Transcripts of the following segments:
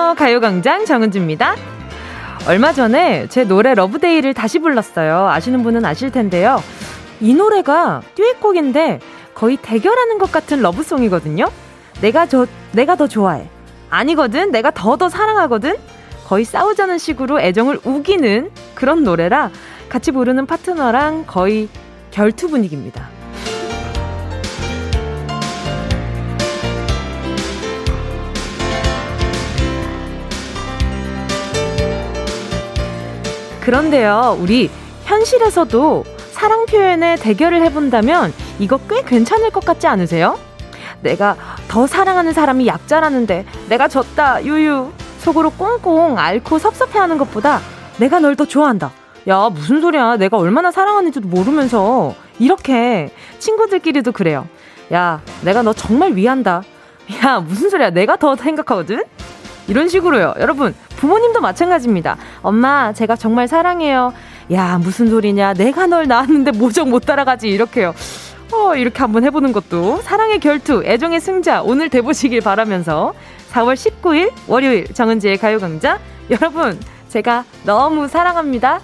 안녕하세요. 가요광장 정은지입니다. 얼마 전에 제 노래 러브데이를 다시 불렀어요. 아시는 분은 아실 텐데요. 이 노래가 듀엣곡인데 거의 대결하는 것 같은 러브송이거든요. 내가 더 좋아해. 아니거든. 내가 더 사랑하거든. 거의 싸우자는 식으로 애정을 우기는 그런 노래라 같이 부르는 파트너랑 거의 결투 분위기입니다. 그런데요, 우리 현실에서도 사랑 표현에 대결을 해본다면 이거 꽤 괜찮을 것 같지 않으세요? 내가 더 사랑하는 사람이 약자라는데 내가 졌다 유유 속으로 꽁꽁 앓고 섭섭해하는 것보다 내가 널 더 좋아한다 야 무슨 소리야 내가 얼마나 사랑하는지도 모르면서 이렇게 친구들끼리도 그래요. 야 내가 너 정말 위한다 야 무슨 소리야 내가 더 생각하거든 이런 식으로요. 여러분 부모님도 마찬가지입니다. 엄마 제가 정말 사랑해요. 야 무슨 소리냐 내가 널 낳았는데 모적 못 따라가지 이렇게요. 이렇게 한번 해보는 것도 사랑의 결투 애정의 승자 오늘 돼보시길 바라면서 4월 19일 월요일 정은지의 가요강좌 여러분 제가 너무 사랑합니다.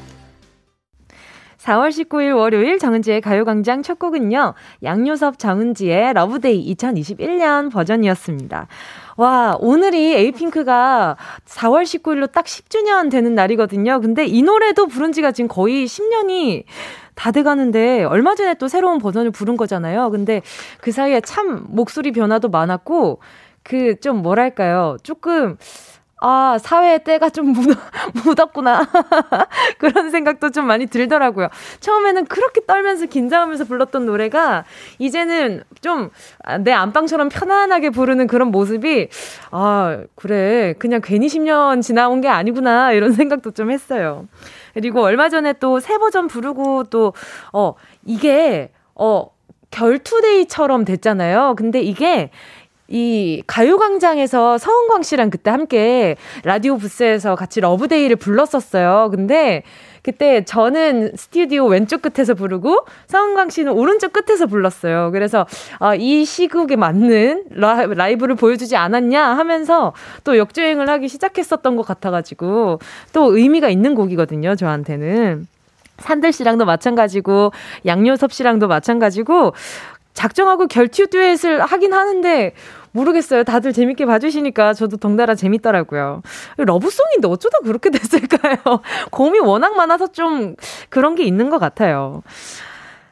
4월 19일 월요일 정은지의 가요광장 첫 곡은요. 양요섭 정은지의 러브데이 2021년 버전이었습니다. 와 오늘이 에이핑크가 4월 19일로 딱 10주년 되는 날이거든요. 근데 이 노래도 부른 지가 지금 거의 10년이 다 돼가는데 얼마 전에 또 새로운 버전을 부른 거잖아요. 근데 그 사이에 참 목소리 변화도 많았고 그 좀 뭐랄까요. 조금 아 사회의 때가 좀 묻었구나 그런 생각도 좀 많이 들더라고요. 처음에는 그렇게 떨면서 긴장하면서 불렀던 노래가 이제는 좀 내 안방처럼 편안하게 부르는 그런 모습이 아 그래 그냥 괜히 10년 지나온 게 아니구나 이런 생각도 좀 했어요. 그리고 얼마 전에 또 새 버전 부르고 또 이게 결투데이처럼 됐잖아요. 근데 이게 이 가요광장에서 서은광 씨랑 그때 함께 라디오 부스에서 같이 러브데이를 불렀었어요. 근데 그때 저는 스튜디오 왼쪽 끝에서 부르고 서은광 씨는 오른쪽 끝에서 불렀어요. 그래서 이 시국에 맞는 라이브를 보여주지 않았냐 하면서 또 역주행을 하기 시작했었던 것 같아가지고 또 의미가 있는 곡이거든요. 저한테는. 산들 씨랑도 마찬가지고 양요섭 씨랑도 마찬가지고 작정하고 결투 듀엣을 하긴 하는데 모르겠어요. 다들 재밌게 봐주시니까 저도 덩달아 재밌더라고요. 러브송인데 어쩌다 그렇게 됐을까요? 고민이 워낙 많아서 좀 그런 게 있는 것 같아요.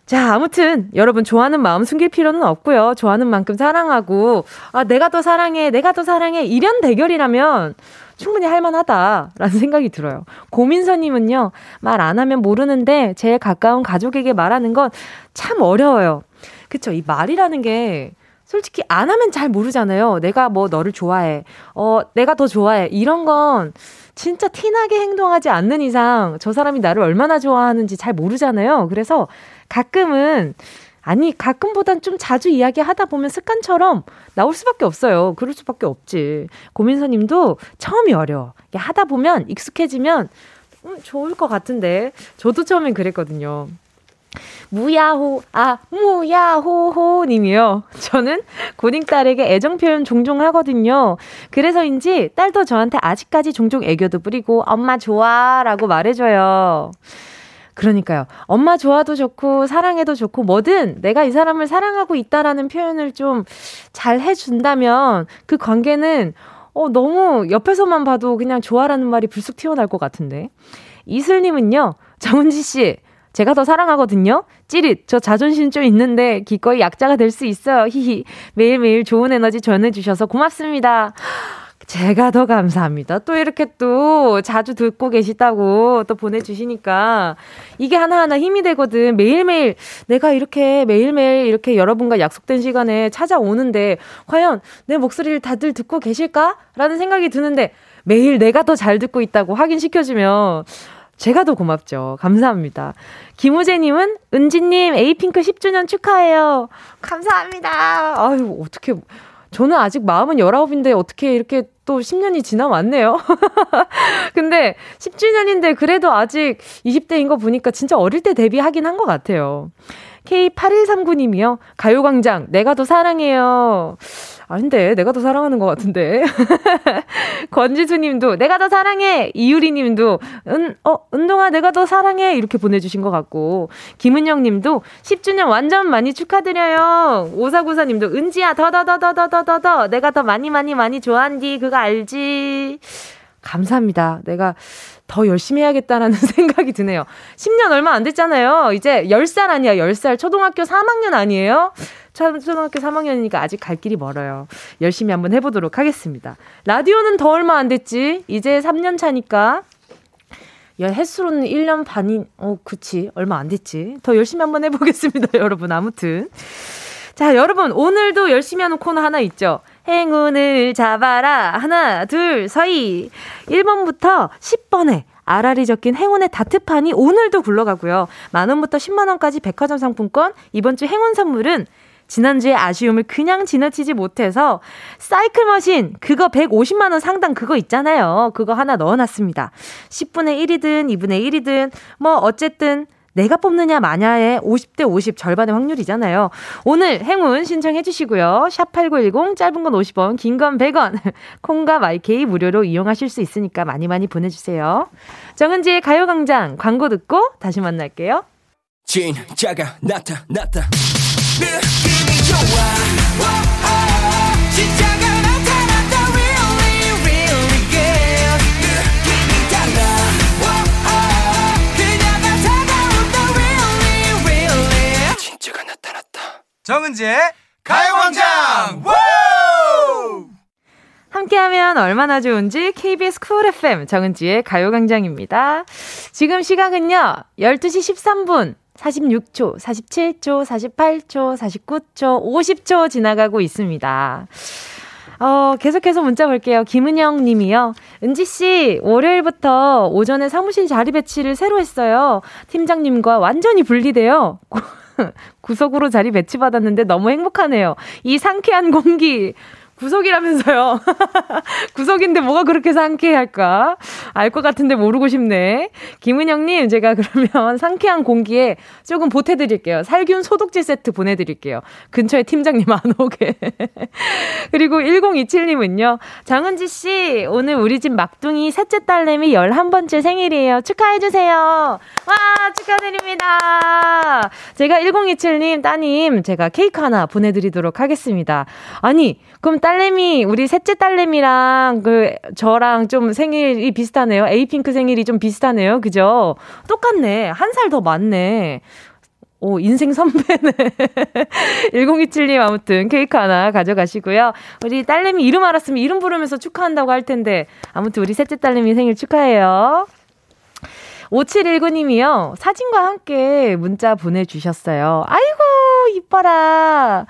자, 아무튼 여러분 좋아하는 마음 숨길 필요는 없고요. 좋아하는 만큼 사랑하고 아 내가 더 사랑해, 내가 더 사랑해 이런 대결이라면 충분히 할만하다라는 생각이 들어요. 고민서님은요. 말 안 하면 모르는데 제일 가까운 가족에게 말하는 건 참 어려워요. 그쵸. 이 말이라는 게 솔직히 안 하면 잘 모르잖아요. 내가 뭐 너를 좋아해. 내가 더 좋아해. 이런 건 진짜 티나게 행동하지 않는 이상 저 사람이 나를 얼마나 좋아하는지 잘 모르잖아요. 그래서 가끔보단 좀 자주 이야기하다 보면 습관처럼 나올 수밖에 없어요. 그럴 수밖에 없지. 고민서님도 처음이 어려워. 하다 보면 익숙해지면 좋을 것 같은데 저도 처음엔 그랬거든요. 무야호호 님이요. 저는 고딩 딸에게 애정 표현 종종 하거든요. 그래서인지 딸도 저한테 아직까지 종종 애교도 부리고 엄마 좋아 라고 말해줘요. 그러니까요. 엄마 좋아도 좋고 사랑해도 좋고 뭐든 내가 이 사람을 사랑하고 있다라는 표현을 좀 잘 해준다면 그 관계는 너무 옆에서만 봐도 그냥 좋아라는 말이 불쑥 튀어나올 것 같은데. 이슬님은요. 정은지 씨. 제가 더 사랑하거든요. 찌릿. 저 자존심 좀 있는데 기꺼이 약자가 될 수 있어요. 히히. 매일매일 좋은 에너지 전해주셔서 고맙습니다. 제가 더 감사합니다. 또 이렇게 또 자주 듣고 계시다고 또 보내주시니까 이게 하나하나 힘이 되거든. 매일매일 내가 이렇게 매일매일 이렇게 여러분과 약속된 시간에 찾아오는데 과연 내 목소리를 다들 듣고 계실까라는 생각이 드는데 매일 내가 더 잘 듣고 있다고 확인시켜주면 제가 더 고맙죠. 감사합니다. 김우재님은 은지님 에이핑크 10주년 축하해요. 감사합니다. 아유 어떻게 저는 아직 마음은 19인데 어떻게 이렇게 또 10년이 지나왔네요. 근데 10주년인데 그래도 아직 20대인 거 보니까 진짜 어릴 때 데뷔하긴 한 것 같아요. K8139님이요. 가요광장 내가 더 사랑해요. 아닌데 내가 더 사랑하는 것 같은데. 권지수님도 내가 더 사랑해. 이유리님도 은동아 내가 더 사랑해 이렇게 보내주신 것 같고, 김은영님도 10주년 완전 많이 축하드려요. 5494님도 은지야 더 내가 더 많이 좋아한디 그거 알지. 감사합니다. 내가 더 열심히 해야겠다라는 생각이 드네요. 10년 얼마 안 됐잖아요. 이제 10살 아니야, 10살. 초등학교 3학년 아니에요? 초등학교 3학년이니까 아직 갈 길이 멀어요. 열심히 한번 해보도록 하겠습니다. 라디오는 더 얼마 안 됐지? 이제 3년 차니까. 야, 햇수로는 1년 반이, 그치. 얼마 안 됐지. 더 열심히 한번 해보겠습니다, 여러분. 아무튼. 자, 여러분. 오늘도 열심히 하는 코너 하나 있죠? 행운을 잡아라. 하나, 둘, 서이. 1번부터 10번에 알알이 적힌 행운의 다트판이 오늘도 굴러가고요. 만원부터 10만원까지 백화점 상품권. 이번 주 행운 선물은 지난주의 아쉬움을 그냥 지나치지 못해서 사이클 머신 그거 150만원 상당 그거 있잖아요. 그거 하나 넣어놨습니다. 10분의 1이든 2분의 1이든 뭐 어쨌든 내가 뽑느냐 마냐의 50대 50 절반의 확률이잖아요. 오늘 행운 신청해 주시고요. 샵8910 짧은 건 50원 긴 건 100원 콩과 마이케이 무료로 이용하실 수 있으니까 많이 보내주세요. 정은지의 가요광장 광고 듣고 다시 만날게요. 진짜가 나타났다 느낌이 좋아 진짜가 나타났다 really really good 느낌이 달라 정은지의 가요광장 함께하면 얼마나 좋은지 KBS 쿨 FM 정은지의 가요광장입니다. 지금 시각은요 12시 13분 46초, 47초, 48초, 49초, 50초 지나가고 있습니다. 계속해서 문자 볼게요. 김은영 님이요. 은지씨, 월요일부터 오전에 사무실 자리 배치를 새로 했어요. 팀장님과 완전히 분리돼요. 구석으로 자리 배치받았는데 너무 행복하네요. 이 상쾌한 공기. 구석이라면서요. 구석인데 뭐가 그렇게 상쾌할까? 알 것 같은데 모르고 싶네. 김은영님, 제가 그러면 상쾌한 공기에 조금 보태드릴게요. 살균 소독제 세트 보내드릴게요. 근처에 팀장님 안 오게. 그리고 1027님은요. 장은지씨, 오늘 우리 집 막둥이 셋째 딸내미 11번째 생일이에요. 축하해주세요. 와, 축하드립니다. 제가 1027님, 따님, 제가 케이크 하나 보내드리도록 하겠습니다. 아니, 그럼 딸내미, 우리 셋째 딸내미랑 저랑 좀 생일이 비슷하네요. 에이핑크 생일이 좀 비슷하네요. 그죠? 똑같네. 한 살 더 많네. 오, 인생 선배네. 1027님 아무튼 케이크 하나 가져가시고요. 우리 딸내미 이름 알았으면 이름 부르면서 축하한다고 할 텐데 아무튼 우리 셋째 딸내미 생일 축하해요. 5719님이요. 사진과 함께 문자 보내주셨어요. 아이고 이뻐라.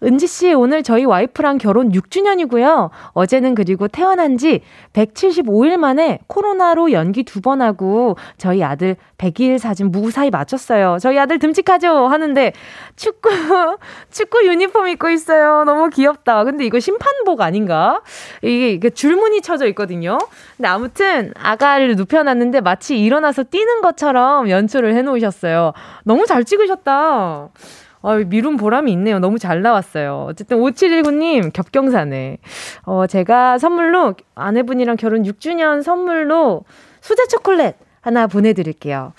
은지씨 오늘 저희 와이프랑 결혼 6주년이고요. 어제는 그리고 태어난 지 175일 만에 코로나로 연기 2번 하고 저희 아들 100일 사진 무사히 마쳤어요. 저희 아들 듬직하죠? 하는데 축구 유니폼 입고 있어요. 너무 귀엽다. 근데 이거 심판복 아닌가? 이게 줄무늬 쳐져 있거든요. 근데 아무튼 아가를 눕혀놨는데 마치 일어나서 뛰는 것처럼 연출을 해놓으셨어요. 너무 잘 찍으셨다. 미룬 보람이 있네요. 너무 잘 나왔어요. 어쨌든 5719님 겹경사네. 제가 선물로 아내분이랑 결혼 6주년 선물로 수제 초콜릿 하나 보내드릴게요.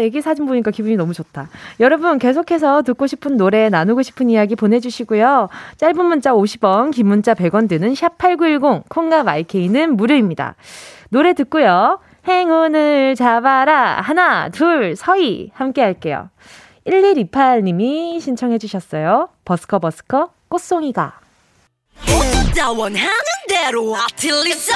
애기 사진 보니까 기분이 너무 좋다. 여러분 계속해서 듣고 싶은 노래 나누고 싶은 이야기 보내주시고요. 짧은 문자 50원 긴 문자 100원 드는 샵8910 콩과 마이케이는 무료입니다. 노래 듣고요. 행운을 잡아라 하나 둘 서희 함께 할게요. 1128님이 신청해 주셨어요. 버스커버스커 꽃송이가 원하는 대로 아틀리사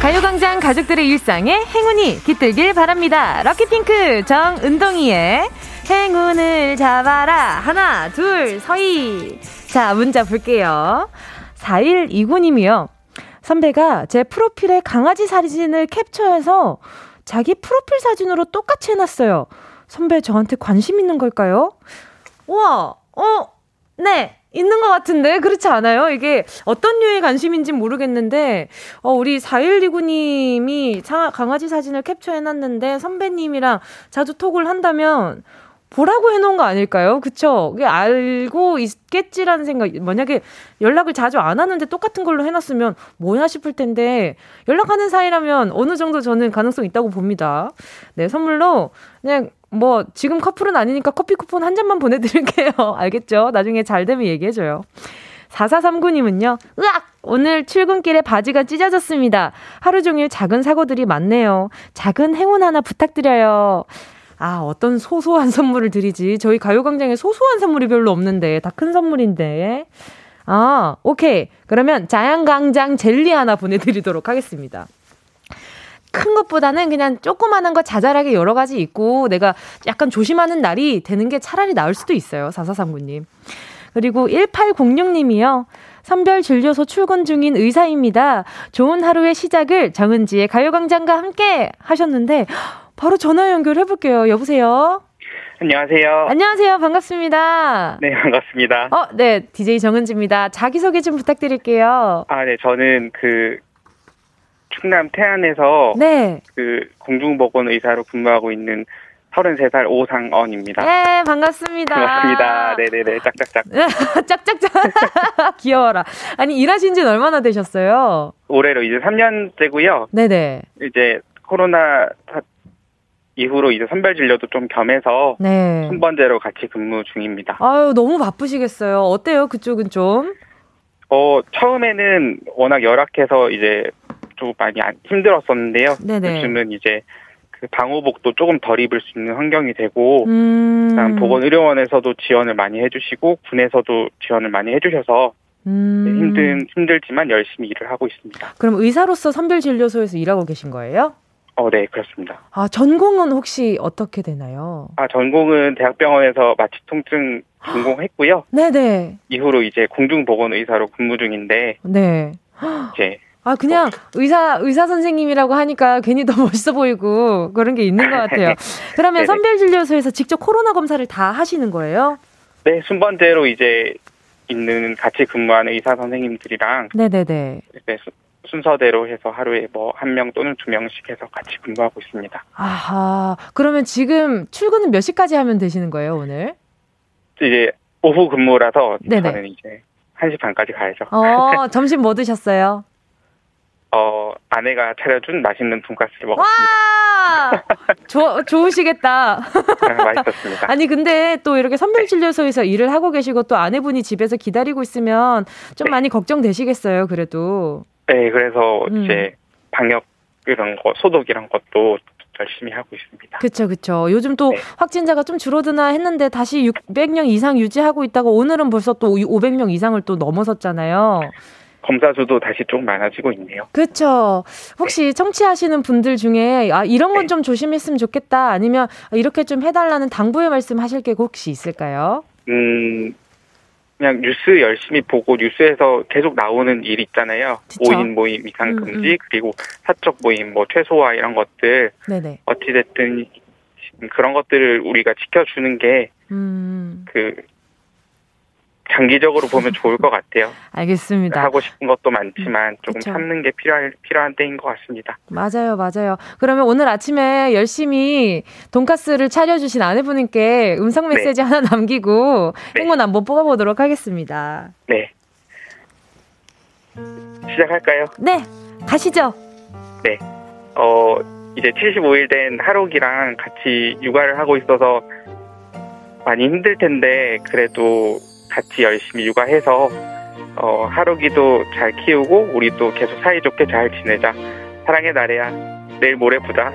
가요광장 가족들의 일상에 행운이 깃들길 바랍니다. 럭키핑크 정은동이의 행운을 잡아라 하나 둘 서희. 자 문자 볼게요. 4129님이요. 선배가 제 프로필에 강아지 사진을 캡처해서 자기 프로필 사진으로 똑같이 해놨어요. 선배 저한테 관심 있는 걸까요? 우와, 네, 있는 것 같은데 그렇지 않아요? 이게 어떤 류의 관심인지는 모르겠는데 우리 4129님이 강아지 사진을 캡처해놨는데 선배님이랑 자주 톡을 한다면 보라고 해놓은 거 아닐까요? 그쵸? 그게 알고 있겠지라는 생각. 만약에 연락을 자주 안 하는데 똑같은 걸로 해놨으면 뭐냐 싶을 텐데 연락하는 사이라면 어느 정도 저는 가능성 있다고 봅니다. 네, 선물로 그냥 뭐 지금 커플은 아니니까 커피 쿠폰 한 잔만 보내드릴게요. 알겠죠? 나중에 잘 되면 얘기해줘요. 4439님은요. 으악! 오늘 출근길에 바지가 찢어졌습니다. 하루 종일 작은 사고들이 많네요. 작은 행운 하나 부탁드려요. 아, 어떤 소소한 선물을 드리지. 저희 가요광장에 소소한 선물이 별로 없는데 다 큰 선물인데. 아, 오케이. 그러면 자양강장 젤리 하나 보내드리도록 하겠습니다. 큰 것보다는 그냥 조그만한 거 자잘하게 여러 가지 있고 내가 약간 조심하는 날이 되는 게 차라리 나을 수도 있어요. 4439님. 그리고 1806님이요. 선별진료소 출근 중인 의사입니다. 좋은 하루의 시작을 정은지의 가요광장과 함께 하셨는데 바로 전화 연결해볼게요. 여보세요? 안녕하세요. 안녕하세요. 반갑습니다. 네, 반갑습니다. 네, DJ 정은지입니다. 자기소개 좀 부탁드릴게요. 아, 네, 저는 충남 태안에서 네. 공중보건 의사로 근무하고 있는 33살 오상언입니다. 네, 반갑습니다. 반갑습니다. 네네네, 짝짝짝. 짝짝짝. 귀여워라. 아니, 일하신 지는 얼마나 되셨어요? 올해로 이제 3년째고요. 네네. 이제 코로나 이후로 이제 선별 진료도 좀 겸해서 네. 손번제로 같이 근무 중입니다. 아유, 너무 바쁘시겠어요. 어때요? 그쪽은 좀? 처음에는 워낙 열악해서 이제 좀 많이 힘들었었는데요. 네네. 요즘은 이제 그 방호복도 조금 덜 입을 수 있는 환경이 되고 그다음 보건의료원에서도 지원을 많이 해주시고 군에서도 지원을 많이 해주셔서 힘들지만 열심히 일을 하고 있습니다. 그럼 의사로서 선별진료소에서 일하고 계신 거예요? 네, 그렇습니다. 아, 전공은 혹시 어떻게 되나요? 아, 전공은 대학병원에서 마취통증 전공했고요. 네네. 이후로 이제 공중보건의사로 근무 중인데. 네. 이제 아, 그냥 의사 선생님이라고 하니까 괜히 더 멋있어 보이고 그런 게 있는 것 같아요. 그러면 선별진료소에서 직접 코로나 검사를 다 하시는 거예요? 네, 순번제로 이제 있는 같이 근무하는 의사 선생님들이랑. 네네네. 네, 순서대로 해서 하루에 뭐 1명 또는 2명씩 해서 같이 근무하고 있습니다. 아하. 그러면 지금 출근은 몇 시까지 하면 되시는 거예요, 오늘? 이제 오후 근무라서 네네. 저는 이제 1시 반까지 가야죠. 점심 뭐 드셨어요? 아내가 차려준 맛있는 돈가스를 먹었습니다. 와! 좋으시겠다. 맛있었습니다. 아니, 근데 또 이렇게 선별진료소에서 일을 하고 계시고 또 아내분이 집에서 기다리고 있으면 좀 네. 많이 걱정되시겠어요, 그래도. 네, 그래서 이제 방역 이런 거, 소독 이런 것도 열심히 하고 있습니다. 그렇죠, 그렇죠. 요즘 또 네. 확진자가 좀 줄어드나 했는데 다시 600명 이상 유지하고 있다가 오늘은 벌써 또 500명 이상을 또 넘어섰잖아요. 검사 수도 다시 좀 많아지고 있네요. 그렇죠. 혹시 네. 청취하시는 분들 중에 이런 건 좀 네. 조심했으면 좋겠다 아니면 이렇게 좀 해달라는 당부의 말씀 하실 게 혹시 있을까요? 그냥 뉴스 열심히 보고 뉴스에서 계속 나오는 일 있잖아요. 그쵸? 5인 모임 이상 금지 그리고 사적 모임 뭐 최소화 이런 것들 네네. 어찌됐든 그런 것들을 우리가 지켜주는 게 장기적으로 보면 좋을 것 같아요. 알겠습니다. 하고 싶은 것도 많지만 조금 그쵸? 참는 게 필요한 때인 것 같습니다. 맞아요. 맞아요. 그러면 오늘 아침에 열심히 돈가스를 차려주신 아내분께 음성 메시지 네. 하나 남기고 네. 행운 한번 뽑아보도록 하겠습니다. 네. 시작할까요? 네. 가시죠. 네. 이제 75일 된 하록이랑 같이 육아를 하고 있어서 많이 힘들 텐데 그래도 같이 열심히 육아해서 하루기도 잘 키우고 우리도 계속 사이좋게 잘 지내자. 사랑의 나래야. 내일 모레 보자.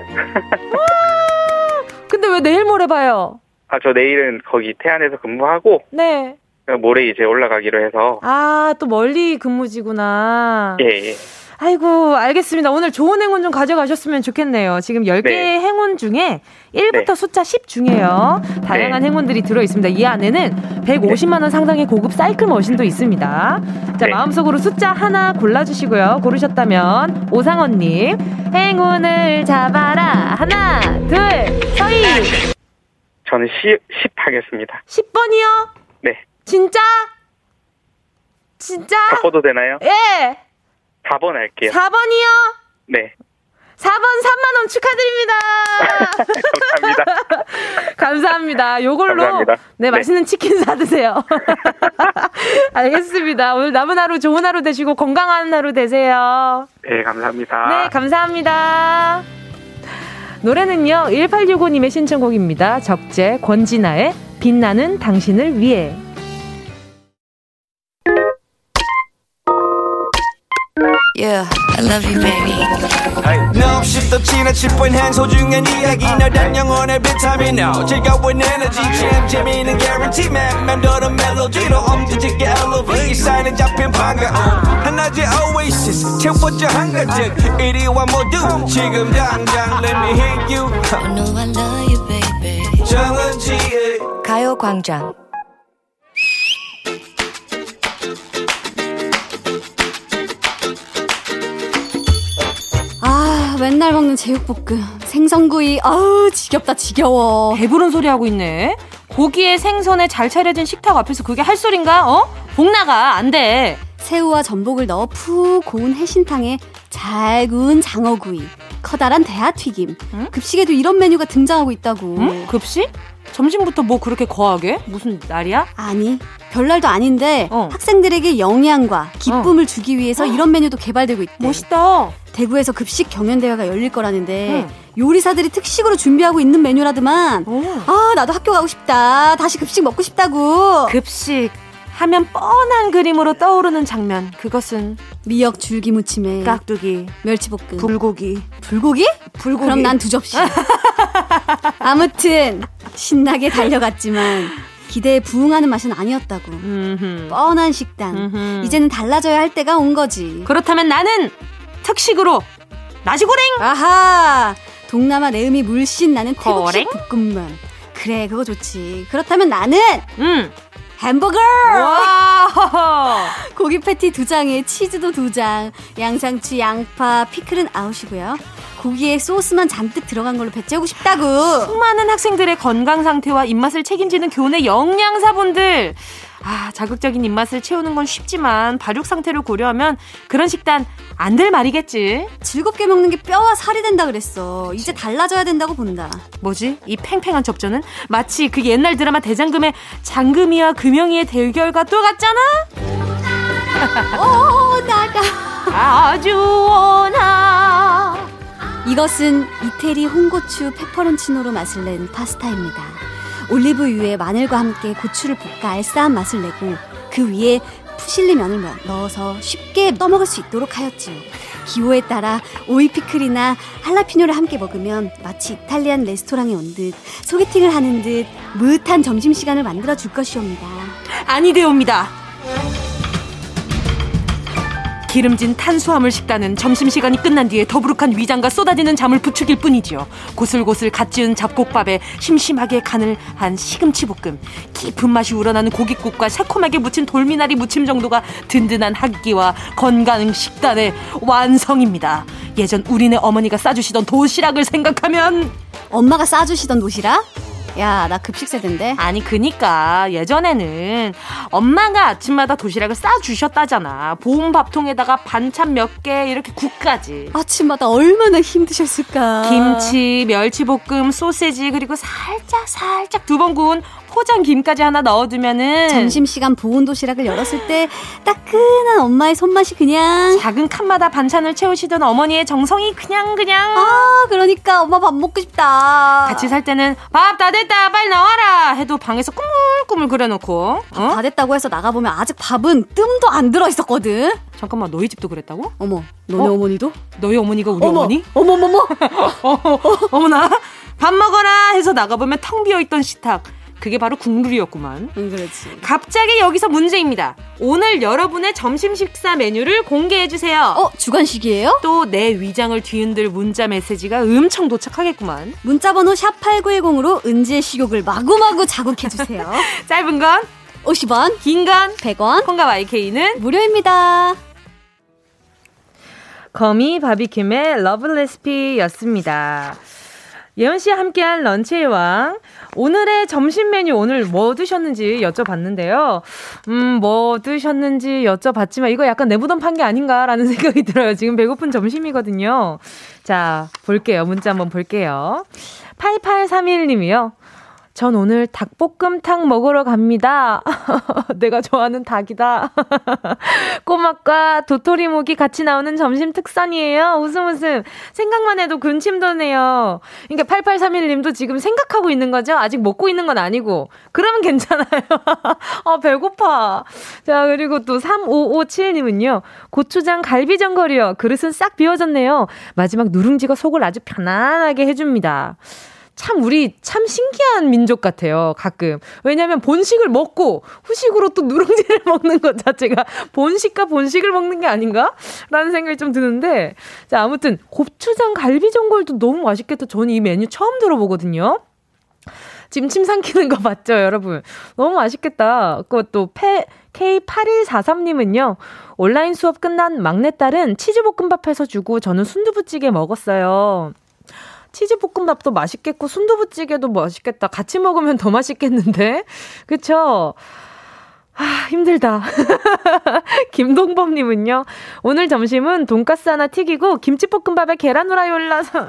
근데 왜 내일 모레 봐요? 아, 저 내일은 거기 태안에서 근무하고 네. 모레 이제 올라가기로 해서. 아, 또 멀리 근무지구나. 예. 아이고, 알겠습니다. 오늘 좋은 행운 좀 가져가셨으면 좋겠네요. 지금 10개의 네. 행운 중에 1부터 네. 숫자 10 중에요. 다양한 네. 행운들이 들어있습니다. 이 안에는 150만 원 상당의 고급 사이클 머신도 있습니다. 자, 네. 마음속으로 숫자 하나 골라주시고요. 고르셨다면 오상원님 행운을 잡아라. 하나, 둘, 서희. 저는 10 하겠습니다. 10번이요? 네. 진짜? 진짜? 바꿔도 되나요? 예. 4번 할게요. 4번이요? 네. 4번 3만원 축하드립니다. 감사합니다. 감사합니다. 요걸로 감사합니다. 네, 맛있는 네. 치킨 사드세요. 알겠습니다. 오늘 남은 하루 좋은 하루 되시고 건강한 하루 되세요. 네, 감사합니다. 네, 감사합니다. 노래는요. 1865님의 신청곡입니다. 적재 권진아의 빛나는 당신을 위해. Yeah, I love you, baby. No, she's the 지나칠 뻔한 소중한 이야기. 널 단 영혼의 비타민 now. 즐거운 에너지 jam, 재미있는 guarantee, man. 맘대로 멜로디로 엄지짓게 elevate. 사인에 잡힌 반가움. 한낮의 oasis, 채워져 한가득. 이리와 모두 지금 당장. Let me hit you. I know I love you, baby. 정은지의 가요광장. 맨날 먹는 제육볶음, 생선구이, 아우 지겹다 지겨워. 배부른 소리 하고 있네. 고기에 생선에 잘 차려진 식탁 앞에서 그게 할 소린가? 어? 복 나가, 안 돼. 새우와 전복을 넣어 푹 고운 해신탕에 잘 구운 장어구이, 커다란 대하튀김. 응? 급식에도 이런 메뉴가 등장하고 있다고. 응? 급식? 점심부터 뭐 그렇게 거하게? 무슨 날이야? 아니, 별날도 아닌데 학생들에게 영양과 기쁨을 주기 위해서 이런 메뉴도 개발되고 있대. 멋있다. 대구에서 급식 경연대회가 열릴 거라는데 요리사들이 특식으로 준비하고 있는 메뉴라더만. 아, 나도 학교 가고 싶다. 다시 급식 먹고 싶다고. 급식 하면 뻔한 그림으로 떠오르는 장면. 그것은 미역 줄기 무침에 깍두기, 멸치볶음, 불고기. 불고기? 불고기. 그럼 난 두 접시. 아무튼 신나게 달려갔지만 기대에 부응하는 맛은 아니었다고. 뻔한 식단. 이제는 달라져야 할 때가 온 거지. 그렇다면 나는 특식으로 나시고랭. 아하, 동남아 내음이 물씬 나는 태국식 볶음면. 그래, 그거 좋지. 그렇다면 나는 햄버거. 고기 패티 2장에 치즈도 2장, 양상추, 양파, 피클은 아웃이고요. 고기에 소스만 잔뜩 들어간 걸로 배채우고 싶다고. 수많은 학생들의 건강 상태와 입맛을 책임지는 교내 영양사분들. 아, 자극적인 입맛을 채우는 건 쉽지만 발육 상태를 고려하면 그런 식단 안 될 말이겠지. 즐겁게 먹는 게 뼈와 살이 된다 그랬어. 그치. 이제 달라져야 된다고 본다. 뭐지? 이 팽팽한 접전은 마치 그 옛날 드라마 대장금의 장금이와 금영이의 대결과 또 같잖아. 오나라 아주 오나. 이것은 이태리 홍고추 페퍼론치노로 맛을 낸 파스타입니다. 올리브유에 마늘과 함께 고추를 볶아 알싸한 맛을 내고 그 위에 푸실리 면을 넣어서 쉽게 떠먹을 수 있도록 하였지요. 기호에 따라 오이 피클이나 할라피뇨를 함께 먹으면 마치 이탈리안 레스토랑에 온 듯 소개팅을 하는 듯 무릇한 점심시간을 만들어줄 것이옵니다. 아니 되옵니다. 기름진 탄수화물 식단은 점심시간이 끝난 뒤에 더부룩한 위장과 쏟아지는 잠을 부추길 뿐이지요. 고슬고슬 갓 지은 잡곡밥에 심심하게 간을 한 시금치볶음, 깊은 맛이 우러나는 고깃국과 새콤하게 무친 돌미나리 무침 정도가 든든한 학기와 건강 식단의 완성입니다. 예전 우리네 어머니가 싸주시던 도시락을 생각하면. 엄마가 싸주시던 도시락? 야, 나 급식 세대인데. 아니, 그니까 예전에는 엄마가 아침마다 도시락을 싸주셨다잖아. 보온 밥통에다가 반찬 몇 개 이렇게 국까지. 아침마다 얼마나 힘드셨을까. 김치, 멸치볶음, 소세지, 그리고 살짝 두 번 구운 포장김까지 하나 넣어두면은 점심시간 보온 도시락을 열었을 때 따끈한 엄마의 손맛이 그냥. 작은 칸마다 반찬을 채우시던 어머니의 정성이 그냥. 아, 그러니까 엄마 밥 먹고 싶다. 같이 살 때는 밥 다 됐다 빨리 나와라 해도 방에서 꾸물꾸물 그려놓고. 밥 다 됐다고 해서 나가보면 아직 밥은 뜸도 안 들어있었거든. 잠깐만, 너희 집도 그랬다고? 어머, 너네 어머니도? 너희 어머니가 우리 어머니? 어머머머. 어머나, 밥 먹어라 해서 나가보면 텅 비어있던 식탁, 그게 바로 국룰이었구만. 그렇지. 갑자기 여기서 문제입니다. 오늘 여러분의 점심 식사 메뉴를 공개해주세요. 주관식이에요? 또 내 위장을 뒤흔들 문자 메시지가 엄청 도착하겠구만. 문자번호 샵8910으로 은지의 식욕을 마구마구 자극해주세요. 짧은 건 50원, 긴 건 100원, 콩과 YK는 무료입니다. 거미 바비킴의 러브 레시피였습니다. 예은 씨와 함께한 런치의 왕. 오늘의 점심 메뉴, 오늘 뭐 드셨는지 여쭤봤는데요. 뭐 드셨는지 여쭤봤지만 이거 약간 내부던 판 게 아닌가라는 생각이 들어요. 지금 배고픈 점심이거든요. 자, 볼게요. 문자 한번 볼게요. 8831님이요. 전 오늘 닭볶음탕 먹으러 갑니다. 내가 좋아하는 닭이다. 꼬막과 도토리묵이 같이 나오는 점심 특산이에요. 웃음 웃음. 생각만 해도 군침 도네요. 그러니까 8831님도 지금 생각하고 있는 거죠? 아직 먹고 있는 건 아니고. 그러면 괜찮아요. 아, 배고파. 자, 그리고 또 3557님은요. 고추장 갈비전골이요. 그릇은 싹 비워졌네요. 마지막 누룽지가 속을 아주 편안하게 해줍니다. 참 우리 참 신기한 민족 같아요. 가끔. 왜냐하면 본식을 먹고 후식으로 또 누룽지를 먹는 것 자체가 본식과 본식을 먹는 게 아닌가? 라는 생각이 좀 드는데, 자, 아무튼 고추장 갈비전골도 너무 맛있겠다. 저는 이 메뉴 처음 들어보거든요. 지금 침 삼키는 거 맞죠, 여러분? 너무 맛있겠다. 그것도 K8143님은요. 온라인 수업 끝난 막내딸은 치즈볶음밥 해서 주고 저는 순두부찌개 먹었어요. 치즈볶음밥도 맛있겠고 순두부찌개도 맛있겠다. 같이 먹으면 더 맛있겠는데? 그쵸? 아, 힘들다. 김동범 님은요. 오늘 점심은 돈가스 하나 튀기고 김치볶음밥에 계란후라이 올라서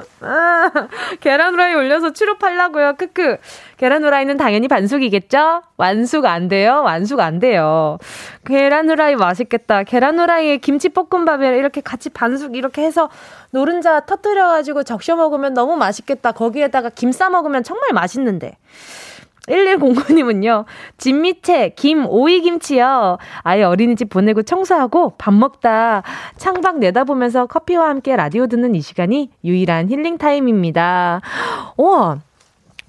계란후라이 올려서 추룹하려고요. 크크. 계란후라이는 당연히 반숙이겠죠? 완숙 안 돼요. 완숙 안 돼요. 계란후라이 맛있겠다. 계란후라이에 김치볶음밥에 이렇게 같이 반숙 이렇게 해서 노른자 터뜨려 가지고 적셔 먹으면 너무 맛있겠다. 거기에다가 김 싸 먹으면 정말 맛있는데. 1109님은요. 진미채, 김, 오이김치요. 아예 어린이집 보내고 청소하고 밥 먹다 창밖 내다보면서 커피와 함께 라디오 듣는 이 시간이 유일한 힐링 타임입니다. 우와,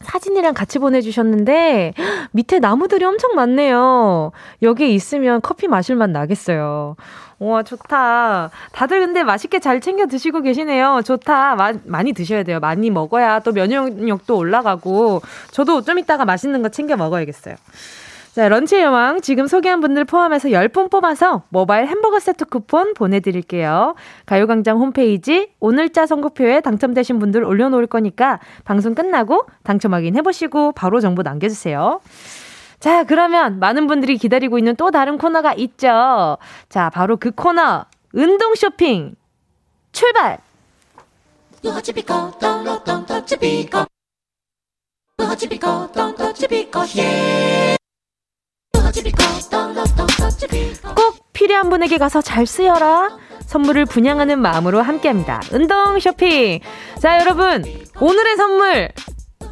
사진이랑 같이 보내주셨는데 밑에 나무들이 엄청 많네요. 여기에 있으면 커피 마실 맛 나겠어요. 우와, 좋다. 다들 근데 맛있게 잘 챙겨 드시고 계시네요. 좋다. 많이 드셔야 돼요. 많이 먹어야 또 면역력도 올라가고. 저도 좀 이따가 맛있는 거 챙겨 먹어야겠어요. 자, 런치의 여왕 지금 소개한 분들 포함해서 10분 뽑아서 모바일 햄버거 세트 쿠폰 보내드릴게요. 가요광장 홈페이지 오늘자 선고표에 당첨되신 분들 올려놓을 거니까 방송 끝나고 당첨 확인해보시고 바로 정보 남겨주세요. 자, 그러면 많은 분들이 기다리고 있는 또 다른 코너가 있죠. 자, 바로 그 코너 운동 쇼핑 출발! 꼭 필요한 분에게 가서 잘 쓰여라. 선물을 분양하는 마음으로 함께합니다. 운동 쇼핑. 자, 여러분, 오늘의 선물,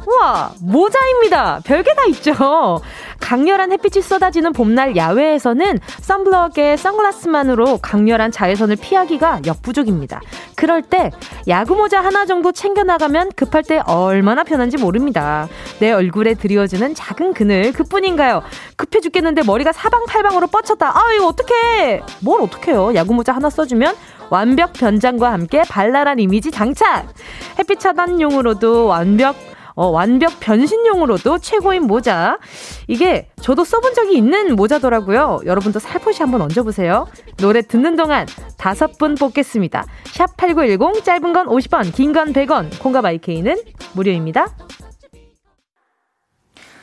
우와, 모자입니다. 별게 다 있죠. 강렬한 햇빛이 쏟아지는 봄날 야외에서는 선블럭에 선글라스만으로 강렬한 자외선을 피하기가 역부족입니다. 그럴 때 야구모자 하나 정도 챙겨나가면 급할 때 얼마나 편한지 모릅니다. 내 얼굴에 드리워주는 작은 그늘, 그뿐인가요? 급해 죽겠는데 머리가 사방팔방으로 뻗쳤다. 아, 이거 어떡해. 뭘 어떡해요. 야구모자 하나 써주면 완벽 변장과 함께 발랄한 이미지 장착. 햇빛 차단용으로도 완벽 변신용으로도 최고인 모자. 이게 저도 써본 적이 있는 모자더라고요. 여러분도 살포시 한번 얹어보세요. 노래 듣는 동안 5분 뽑겠습니다. 샵8910 짧은 건 50원, 긴 건 100원, 콩과 마이케이는 무료입니다.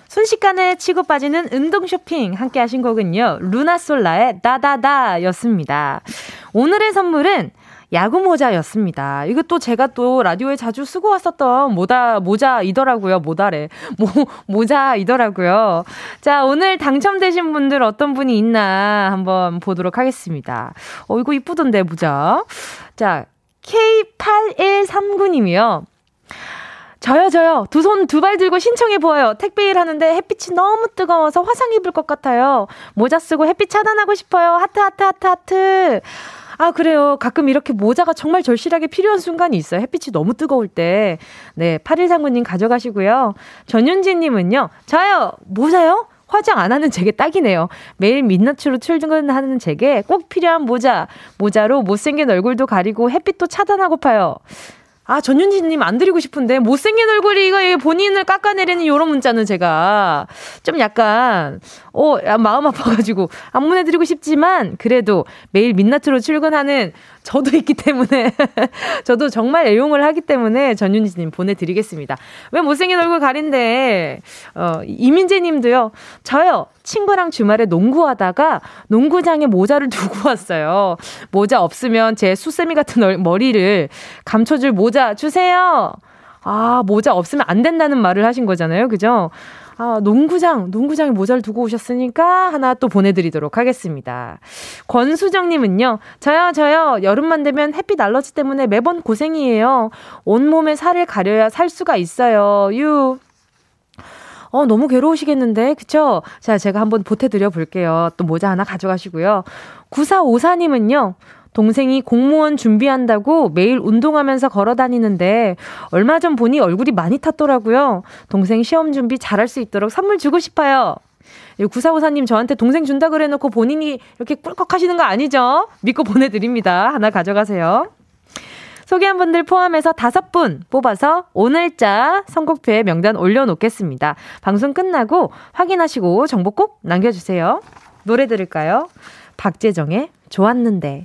순식간에 치고 빠지는 운동 쇼핑 함께 하신 곡은요. 루나솔라의 다다다 였습니다. 오늘의 선물은 야구 모자였습니다. 이거 또 제가 또 라디오에 자주 쓰고 왔었던 모자이더라고요. 모자이더라고요. 자, 오늘 당첨되신 분들 어떤 분이 있나 한번 보도록 하겠습니다. 이거 이쁘던데, 모자. 자, K8139님이요. 저요. 두 손 두 발 들고 신청해보아요. 택배일 하는데 햇빛이 너무 뜨거워서 화상 입을 것 같아요. 모자 쓰고 햇빛 차단하고 싶어요. 하트. 아, 그래요. 가끔 이렇게 모자가 정말 절실하게 필요한 순간이 있어요. 햇빛이 너무 뜨거울 때. 네, 8139님 가져가시고요. 전윤지님은요. 저요. 모자요? 화장 안 하는 제게 딱이네요. 매일 민낯으로 출근하는 제게 꼭 필요한 모자로 못생긴 얼굴도 가리고 햇빛도 차단하고파요. 아, 전윤진님 안 드리고 싶은데 못생긴 얼굴이 이거 본인을 깎아내리는 이런 문자는 제가 좀 약간 마음 아파가지고 안 보내드리고 싶지만 그래도 매일 민낯으로 출근하는 저도 있기 때문에 저도 정말 애용을 하기 때문에 전윤진님 보내드리겠습니다. 왜 못생긴 얼굴 가린데 이민재님도요. 저요. 친구랑 주말에 농구하다가 농구장에 모자를 두고 왔어요. 모자 없으면 제 수세미 같은 머리를 감춰줄 모자 주세요. 아, 모자 없으면 안 된다는 말을 하신 거잖아요. 그죠? 아, 농구장에 모자를 두고 오셨으니까 하나 또 보내드리도록 하겠습니다. 권수정님은요. 저요. 여름만 되면 햇빛 알러지 때문에 매번 고생이에요. 온몸에 살을 가려야 살 수가 있어요. 너무 괴로우시겠는데, 그쵸? 자, 제가 한번 보태드려 볼게요. 또 모자 하나 가져가시고요. 9454님은요, 동생이 공무원 준비한다고 매일 운동하면서 걸어 다니는데, 얼마 전 보니 얼굴이 많이 탔더라고요. 동생 시험 준비 잘할 수 있도록 선물 주고 싶어요. 9454님 저한테 동생 준다 그래놓고 본인이 이렇게 꿀꺽 하시는 거 아니죠? 믿고 보내드립니다. 하나 가져가세요. 소개한 분들 포함해서 5분 뽑아서 오늘자 선곡표에 명단 올려놓겠습니다. 방송 끝나고 확인하시고 정보 꼭 남겨주세요. 노래 들을까요? 박재정의 좋았는데.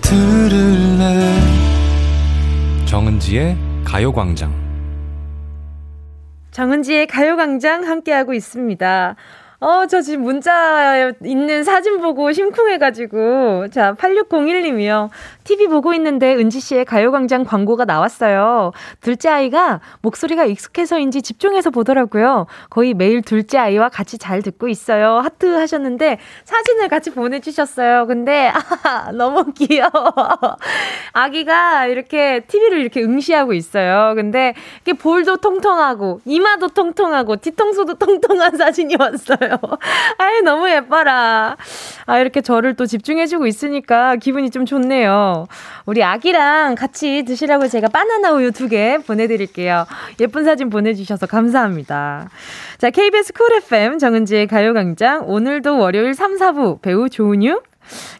들을래 정은지의 가요광장. 정은지의 가요광장 함께하고 있습니다. 저 지금 문자 있는 사진 보고 심쿵해가지고. 자, 8601님이요. TV 보고 있는데 은지씨의 가요광장 광고가 나왔어요. 둘째 아이가 목소리가 익숙해서인지 집중해서 보더라고요. 거의 매일 둘째 아이와 같이 잘 듣고 있어요. 하트 하셨는데 사진을 같이 보내주셨어요. 근데 너무 귀여워. 아기가 이렇게 TV를 이렇게 응시하고 있어요. 근데 이렇게 볼도 통통하고 이마도 통통하고 뒤통수도 통통한 사진이 왔어요. 아이, 너무 예뻐라. 아, 이렇게 저를 또 집중해주고 있으니까 기분이 좀 좋네요. 우리 아기랑 같이 드시라고 제가 바나나 우유 2개 보내드릴게요. 예쁜 사진 보내주셔서 감사합니다. 자, KBS 쿨 FM 정은지의 가요광장. 오늘도 월요일 3, 4부 배우 조은유,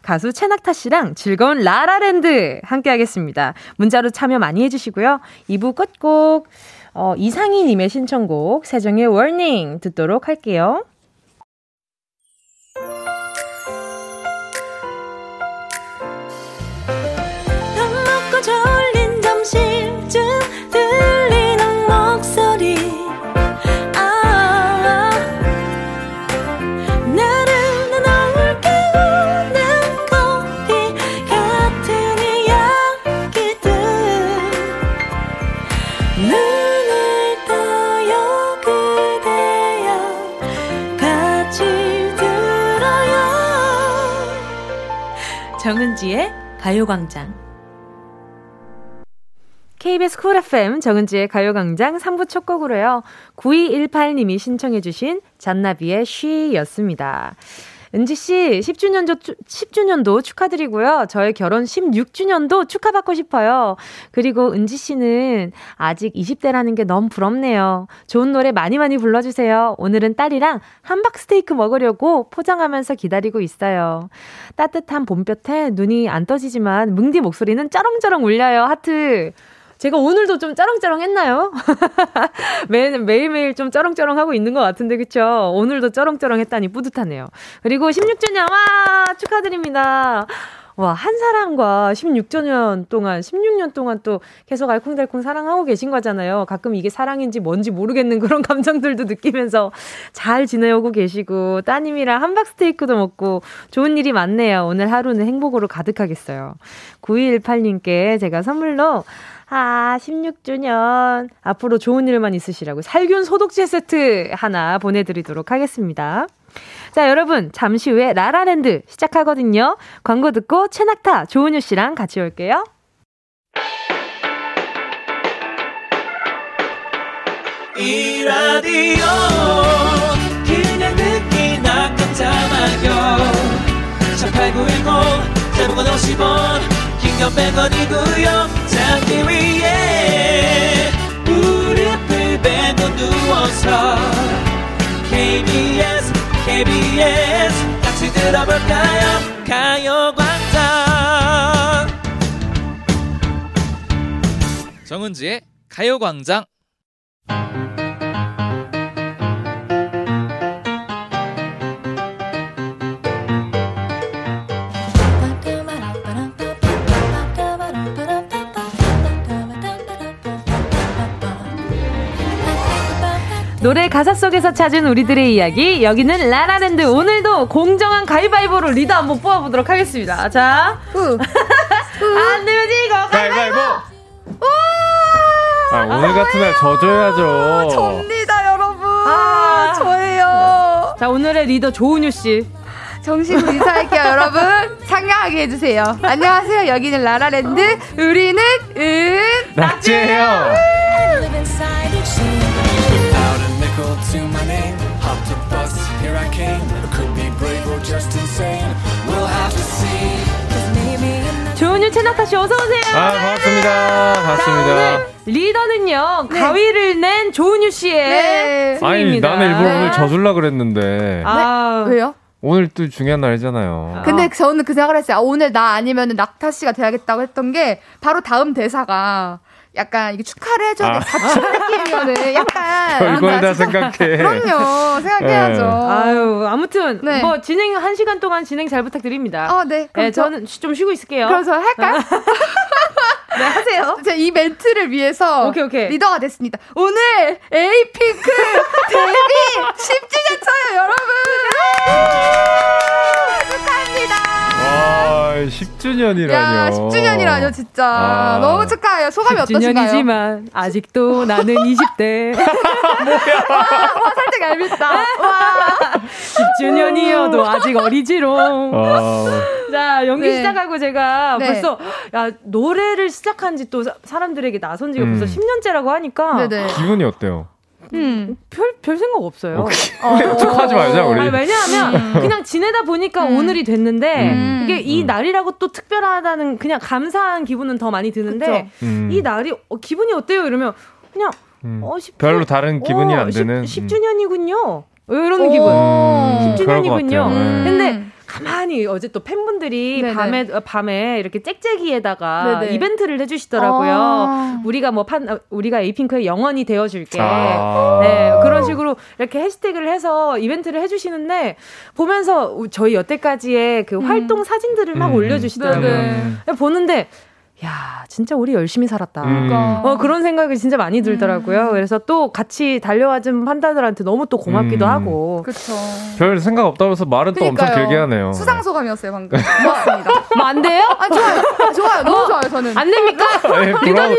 가수 채낙타 씨랑 즐거운 라라랜드 함께하겠습니다. 문자로 참여 많이 해주시고요. 2부 끝곡 이상희님의 신청곡 세정의 워닝 듣도록 할게요. 졸린 점심쯤 들리는 목소리 아 나른한 너울 깨우는 커피 같은 이야기들 눈을 떠요 그대여 같이 들어요 정은지의 가요광장. KBS 쿨 FM 정은지의 가요광장 3부 첫 곡으로요. 9218님이 신청해 주신 잔나비의 쉬였습니다. 은지씨 10주년도 축하드리고요. 저의 결혼 16주년도 축하받고 싶어요. 그리고 은지씨는 아직 20대라는 게 너무 부럽네요. 좋은 노래 많이 불러주세요. 오늘은 딸이랑 함박스테이크 먹으려고 포장하면서 기다리고 있어요. 따뜻한 봄볕에 눈이 안 떠지지만 뭉디 목소리는 짜렁짜렁 울려요. 하트. 제가 오늘도 좀 짜렁짜렁 했나요? 매일매일 좀 짜렁짜렁 하고 있는 것 같은데, 그쵸? 오늘도 짜렁짜렁 했다니 뿌듯하네요. 그리고 16주년, 와! 축하드립니다. 와, 한 사람과 16년 동안 또 계속 알콩달콩 사랑하고 계신 거잖아요. 가끔 이게 사랑인지 뭔지 모르겠는 그런 감정들도 느끼면서 잘 지내오고 계시고, 따님이랑 함박스테이크도 먹고, 좋은 일이 많네요. 오늘 하루는 행복으로 가득하겠어요. 9218님께 제가 선물로 16주년 앞으로 좋은 일만 있으시라고 살균 소독제 세트 하나 보내드리도록 하겠습니다. 자, 여러분 잠시 후에 라라랜드 시작하거든요. 광고 듣고 채낙타, 조은유 씨랑 같이 올게요. 이 라디오 그냥 듣기나 깜짝마요 18910 대부분 50원 긴겸 100원이고요 자기 위에 무릎을 베고 누워서 KBS 같이 들어볼까요 가요광장 정은지의 가요광장 노래 가사 속에서 찾은 우리들의 이야기 여기는 라라랜드 오늘도 공정한 가위바위보로 리더 한번 뽑아보도록 하겠습니다. 자, 안 되면 이거 가위바위보. 아, 오늘 같은 날 져줘야죠. 접니다 여러분. 아, 저예요. 자, 오늘의 리더 조은유 씨. 정식으로 인사할게요 여러분. 상냥하게 해주세요. 안녕하세요. 여기는 라라랜드. 우리는 낙지예요. To my name, hopped a bus, here I came. Could be brave or just insane. We'll have to see. 조은유 채나타 씨 어서 오세요. 아, 반갑습니다. 반갑습니다. 자, 리더는요 네. 가위를 낸 조은유 씨의 팀입니다. 네. 아니, 나는 일부러 오늘 져줄라 그랬는데. 아, 네? 왜요? 오늘 또 중요한 날이잖아요. 근데 저는 그 생각을 했어요. 아, 오늘 나 아니면 낙타 씨가 돼야겠다고 했던 게 바로 다음 대사가. 약간 이게 축하를 해줘야 돼. 사축 느낌이면은 약간 별걸 다 생각해. 그럼요, 생각해야죠. 아유, 아무튼 네. 뭐 진행 한 시간 동안 진행 잘 부탁드립니다. 어, 네. 그럼 네, 저는 좀 쉬고 있을게요. 그럼 저 할까요? 네, 하세요. 제가 이 멘트를 위해서 오케이. 리더가 됐습니다. 오늘 에이핑크 데뷔 10주년 차요, 여러분. 축하합니다. 와, 10주년이라뇨. 야, 10주년이라뇨, 진짜. 아, 너무 축하해요. 소감이 10주년이지만 어떠신가요? 10주년이지만 아직도 나는 20대. 뭐야. 와, 살짝 얄밉다. 와. 10주년이어도 아직 어리지롱. 자, 연기 네. 시작하고 제가 네. 벌써 야, 노래를 시작한 지 또 사람들에게 나선 지가 벌써 10년째라고 하니까. 네네. 기분이 어때요? 별 생각 없어요. 축하하지 말자 우리. 아니, 왜냐하면 그냥 지내다 보니까 오늘이 됐는데 이게 이 날이라고 또 특별하다는 그냥 감사한 기분은 더 많이 드는데 이 날이 기분이 어때요? 이러면 그냥 별로 다른 기분이 안 드는 10주년이군요. 이런 기분. 10주년이군요. 근데 가만히 어제 또 팬분들이 네네. 밤에 이렇게 짹짹이에다가 네네. 이벤트를 해주시더라고요. 아~ 우리가 우리가 에이핑크의 영원이 되어줄게. 아~ 네, 그런 식으로 이렇게 해시태그를 해서 이벤트를 해주시는데 보면서 저희 여태까지의 그 활동 사진들을 막 올려주시더라고요. 보는데. 야, 진짜 우리 열심히 살았다. 그런 생각이 진짜 많이 들더라고요. 그래서 또 같이 달려와준 판다들한테 너무 또 고맙기도 하고. 그렇죠. 별 생각 없다고 해서 말은 그러니까요. 또 엄청 길게 하네요. 수상소감이었어요, 방금. 고맙습니다. 뭐 안 돼요? 아니, 좋아요. 너무 좋아요, 저는. 안 됩니까? 리더님!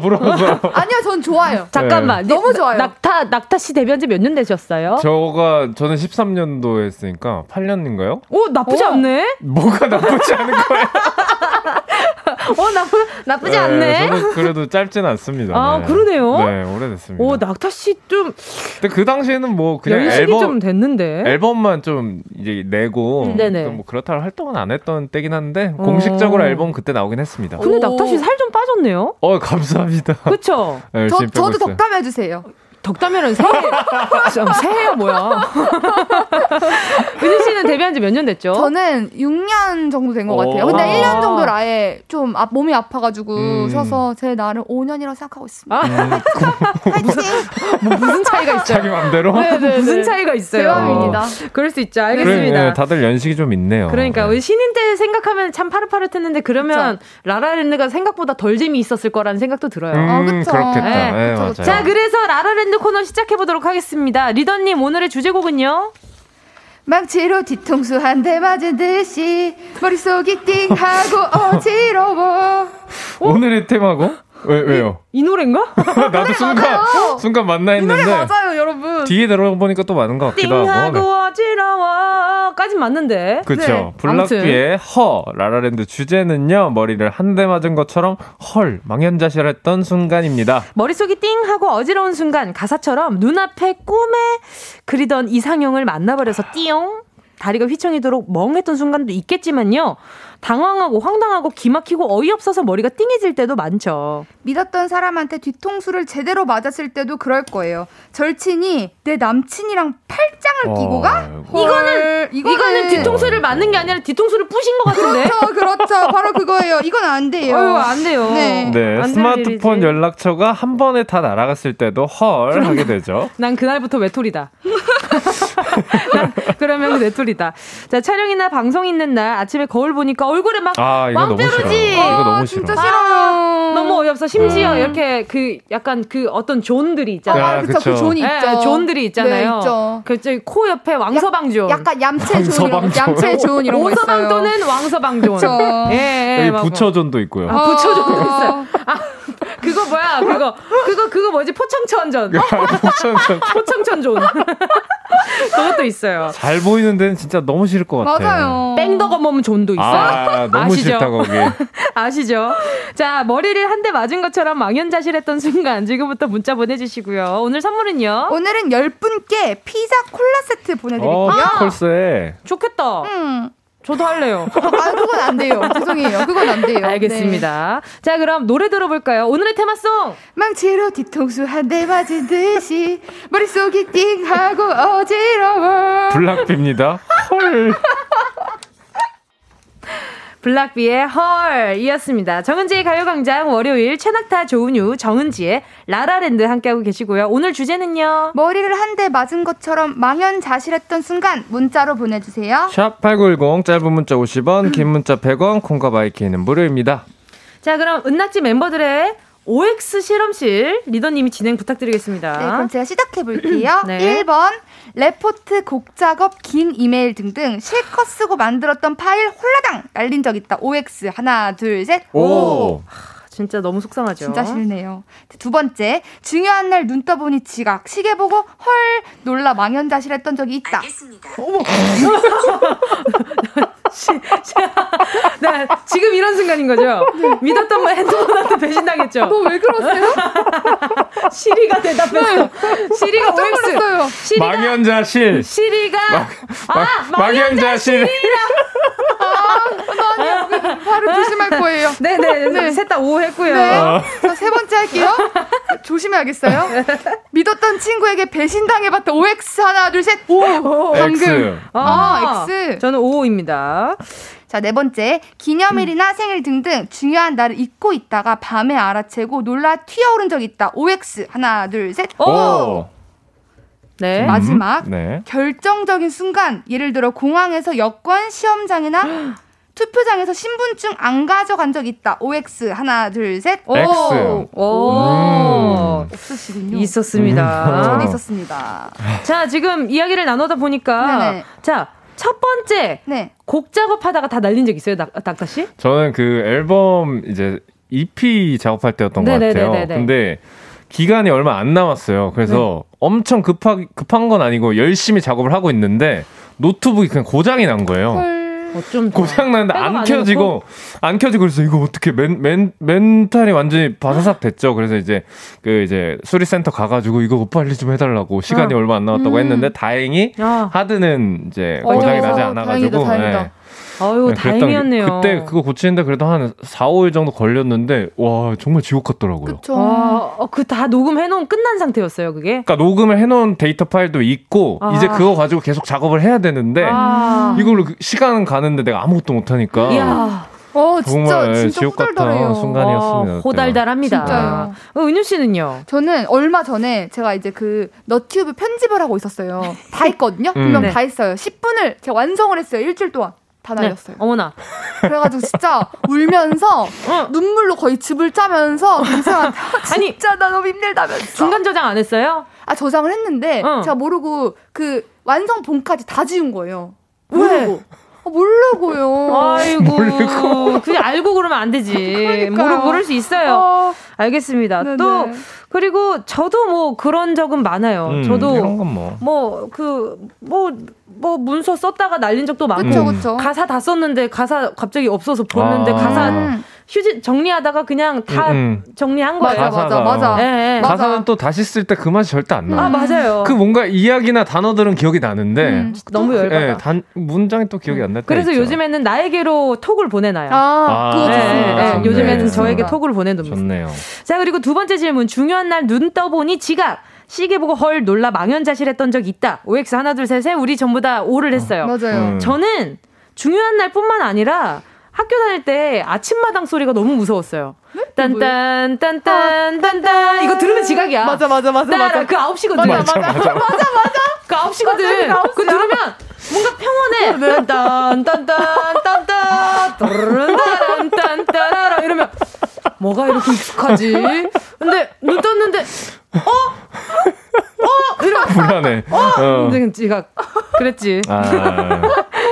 부러워서. 아니요, 전 좋아요. 잠깐만. 네. 너무 좋아요. 낙타 씨 데뷔한 지 몇 년 되셨어요? 저는 13년도에 했으니까 8년인가요? 오, 나쁘지 않네? 뭐가 나쁘지 않은 거야? 나쁘지 네, 않네. 저는 그래도 짧진 않습니다. 아, 네. 그러네요. 네, 오래됐습니다. 오, 낙타 씨 좀. 근데 그 당시에는 뭐 그냥 연식이 좀 됐는데. 앨범만 좀 이제 내고. 네네. 뭐 그렇다고 활동은 안 했던 때긴 한데 공식적으로 앨범 그때 나오긴 했습니다. 근데 낙타 씨 살 좀 빠졌네요. 감사합니다. 그렇죠. 네, 저도 덕담해 주세요. 덕담에는 새해야 뭐야. 은희 씨는 데뷔한 지 몇 년 됐죠? 저는 6년 정도 된 것 같아요. 근데 1년 정도를 아예 좀 몸이 아파가지고 쉬어서 제 나를 5년이라고 생각하고 있습니다. 무슨 차이가 있어요? 자기 맘대로? 네네, 무슨 차이가 있어요? 대박입니다. 그럴 수 있죠. 알겠습니다. 그래, 다들 연식이 좀 있네요. 그러니까 우리 신인 때 생각하면 참 파릇파릇했는데 그러면 라라랜드가 생각보다 덜 재미있었을 거라는 생각도 들어요. 그쵸. 그렇겠다. 네, 맞아요. 자, 그래서 라라랜드 코너 시작해보도록 하겠습니다. 리더님, 오늘의 주제곡은요? 망치로 뒤통수 한 대 맞은 듯이 머릿속이 띵하고 어지러워. 오늘의 테마고? 왜요? 이 노래인가? 나도 순간 맞나 했는데 이 노래 맞아요, 여러분. 뒤에 들어보니까 또 맞는 것 같기도 하고. 띵하고 어지러워까진 맞는데. 그렇죠. 네. 블락비의 허 라라랜드 주제는요, 머리를 한 대 맞은 것처럼 헐 망연자실했던 순간입니다. 머릿속이 띵하고 어지러운 순간, 가사처럼 눈앞에 꿈에 그리던 이상형을 만나버려서 띠용. 다리가 휘청이도록 멍했던 순간도 있겠지만요, 당황하고 황당하고 기막히고 어이없어서 머리가 띵해질 때도 많죠. 믿었던 사람한테 뒤통수를 제대로 맞았을 때도 그럴 거예요. 절친이 내 남친이랑 팔짱을 끼고 가? 이거는 뒤통수를 맞는 게 아니라 뒤통수를 부신 것 같은데. 그렇죠. 바로 그거예요. 이건 안 돼요. 안 돼요. 네. 스마트폰 연락처가 한 번에 다 날아갔을 때도 헐 하게 되죠. 난 그날부터 외톨이다. 그러면 외톨이다. 자, 촬영이나 방송 있는 날 아침에 거울 보니까 얼굴에 막 왕빼루지. 이거 너무 싫어. 진짜 싫어요. 너무 어이없어. 심지어 이렇게 그 약간 그 어떤 존들이 있잖아요. 그쵸. 그 존이 있죠. 존들이 있잖아요. 네, 있죠. 그 코 옆에 왕서방 존. 약간 얌체 존 이런 거 있어요. 왕서방 또는 왕서방 존. 예. 부처 존도 있고요. 부처 존도 있어요. 그거 뭐야? 그거 뭐지? 포청천전. 포청천존. 그것도 있어요. 잘 보이는 데는 진짜 너무 싫을 것 같아요. 맞아요. 뺑덕어멈 존도 있어요. 너무 아시죠? 싫다 거기. 아시죠? 자, 머리를 한 대 맞은 것처럼 망연자실했던 순간, 지금부터 문자 보내주시고요. 오늘 선물은요? 오늘은 10분께 피자 콜라 세트 보내드릴게요. 피콜세. 좋겠다. 저도 할래요. 그건 안 돼요. 죄송해요. 그건 안 돼요. 알겠습니다. 네. 자, 그럼 노래 들어볼까요? 오늘의 테마송. 망치로 뒤통수 한 대 맞은 듯이 머릿속이 띵하고 어지러워. 블락비입니다. 헐. 블락비의 헐이었습니다. 정은지의 가요광장 월요일 최낙타 조은유 정은지의 라라랜드 함께하고 계시고요. 오늘 주제는요, 머리를 한 대 맞은 것처럼 망연자실했던 순간 문자로 보내주세요. 샵8910 짧은 문자 50원, 긴 문자 100원, 콩과 마이키는 무료입니다. 자, 그럼 은낙지 멤버들의 OX 실험실 리더님이 진행 부탁드리겠습니다. 네, 그럼 제가 시작해볼게요. 네. 1번, 레포트, 곡 작업, 긴 이메일 등등 실컷 쓰고 만들었던 파일 홀라당 날린 적 있다. OX. 하나, 둘, 셋. 오. 진짜 너무 속상하죠. 진짜 싫네요. 두 번째, 중요한 날 눈 떠보니 지각. 시계 보고 헐 놀라 망연자실했던 적이 있다. 알겠습니다. 어머. 네, 지금 이런 순간인 거죠. 네. 믿었던 말 핸드폰한테 배신당했죠. 너 왜 그러세요? 시리가 대답했어. 네. 시리가 오해했어요. 망연자실. 시리가 망연자실. 아니, 바로 조심할 거예요. 네. 셋 다 오해했고요. 네. 저 세 번째 할게요. 조심해야겠어요. 믿었던 친구에게 배신당해봤던 OX. 하나, 둘, 셋. 오. 방금. X. 저는 O입니다. 자, 네 번째, 기념일이나 생일 등등 중요한 날을 잊고 있다가 밤에 알아채고 놀라 튀어오른 적이 있다. OX. 하나, 둘, 셋. 오. 네. 마지막, 결정적인 순간, 예를 들어 공항에서 여권, 시험장이나 투표장에서 신분증 안 가져간 적 있다. OX. 하나, 둘, 셋. X. 오. 없으시군요. 있었습니다. 저도 있었습니다. 자, 지금 이야기를 나누다 보니까, 자, 첫 번째, 곡 작업하다가 다 날린 적 있어요, 낙타 씨? 저는 그 앨범 이제 EP 작업할 때였던 것 같아요. 근데 기간이 얼마 안 남았어요. 그래서 엄청 급한 건 아니고 열심히 작업을 하고 있는데 노트북이 그냥 고장이 난 거예요. 고장 났는데 안 켜지고 그래서 이거 어떻게 멘탈이 완전히 바사삭 됐죠. 그래서 이제 수리센터 가가지고 이거 빨리 좀 해달라고, 시간이 얼마 안 남았다고 했는데 다행히 하드는 이제 고장이 나지 않아가지고. 다행이다. 네. 아유, 다행이었네요. 그때 그거 고치는데 그래도 한 4, 5일 정도 걸렸는데 와, 정말 지옥 같더라고요. 그쵸. 그 다 녹음해놓은 끝난 상태였어요, 그게? 그러니까 녹음을 해놓은 데이터 파일도 있고 이제 그거 가지고 계속 작업을 해야 되는데 이걸로 시간은 가는데 내가 아무것도 못하니까. 이야. 진짜 지옥 같은 순간이었습니다. 호달달합니다. 은유 씨는요? 저는 얼마 전에 제가 이제 그 너튜브 편집을 하고 있었어요. 다 했거든요? 분명 다 했어요. 10분을 제가 완성을 했어요. 일주일 동안. 다 날렸어요. 어머나. 그래가지고 진짜 울면서 눈물로 거의 즙을 짜면서 동생한테 진짜 나 너무 힘들다면서. 중간 저장 안 했어요? 저장을 했는데 제가 모르고 그 완성본까지 다 지운 거예요. 모르고. 모르고요. 아이고. 모르고. 그냥 알고 그러면 안 되지. 모를 수 있어요. 알겠습니다. 네네. 또 그리고 저도 뭐 그런 적은 많아요. 저도 뭐 문서 썼다가 날린 적도 많고. 그쵸, 그쵸. 가사 다 썼는데 가사 갑자기 없어서 보는데 가사 휴지 정리하다가 그냥 다 정리한 거예요. 맞아. 네. 가사는 또 다시 쓸 때 그 맛이 절대 안 나요. 아, 맞아요. 그 뭔가 이야기나 단어들은 기억이 나는데 너무 열받아. 네, 문장이 또 기억이 안 날 때 그래서 있죠. 요즘에는 나에게로 톡을 보내놔요. 그거 좋습니다. 요즘에는 저에게 톡을 보내놓습니다. 좋네요. 자, 그리고 두 번째 질문. 중요한 날 눈 떠보니 지각. 시계 보고 헐 놀라 망연자실했던 적 있다. OX 하나 둘 셋에 우리 전부 다 O를 했어요. 맞아요. 저는 중요한 날뿐만 아니라 학교 다닐 때 아침마당 소리가 너무 무서웠어요. 딴딴 이거 들으면 지각이야. 맞아. 그 9시거든. 맞아. 그 9시거든. 그거 들으면 뭔가 평온해. 딴딴 이러면 뭐가 이렇게 익숙하지? 근데 눈 떴는데 이러면 불안해. 근데 지각. 그랬지.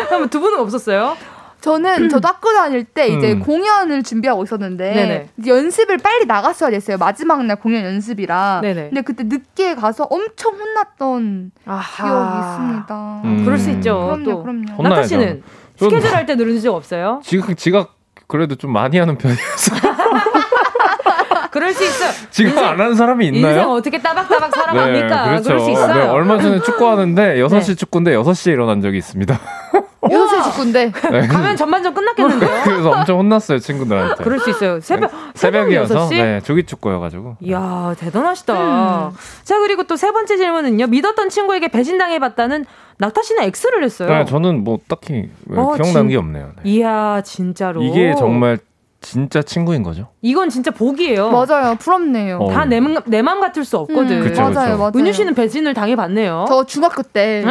그러면 두 분은 없었어요? 저는 저도 학교 다닐 때 이제 공연을 준비하고 있었는데 이제 연습을 빨리 나갔어야 됐어요. 마지막 날 공연 연습이라. 네네. 근데 그때 늦게 가서 엄청 혼났던 기억이 있습니다. 그럴 수 있죠. 그럼요. 나타 씨는 스케줄 할 때 누른 적 없어요? 지각 그래도 좀 많이 하는 편이었어요. 그럴 수 있어. 지금 안 하는 사람이 있나요? 인생 어떻게 따박따박 살아갑니까? 네, 그렇죠. 그럴 수 있어요. 네, 얼마 전에 축구하는데 6시 축구인데 6시에 일어난 적이 있습니다. 6시에 축구인데? 네. 가면 전반전 끝났겠는데요? 그래서 엄청 혼났어요, 친구들한테. 그럴 수 있어요. 새벽이어서 6시? 네, 조기 축구여가지고. 이야, 대단하시다. 자, 그리고 또 세 번째 질문은요. 믿었던 친구에게 배신당해봤다는 낙타 씨는 X를 했어요. 네, 저는 뭐 딱히 기억나는 게 없네요. 네. 이야, 진짜로. 이게 정말 진짜 친구인 거죠? 이건 진짜 복이에요. 맞아요. 부럽네요. 다 내 맘 같을 수 없거든. 그쵸. 은유 씨는 배신을 당해봤네요. 저 중학교 때.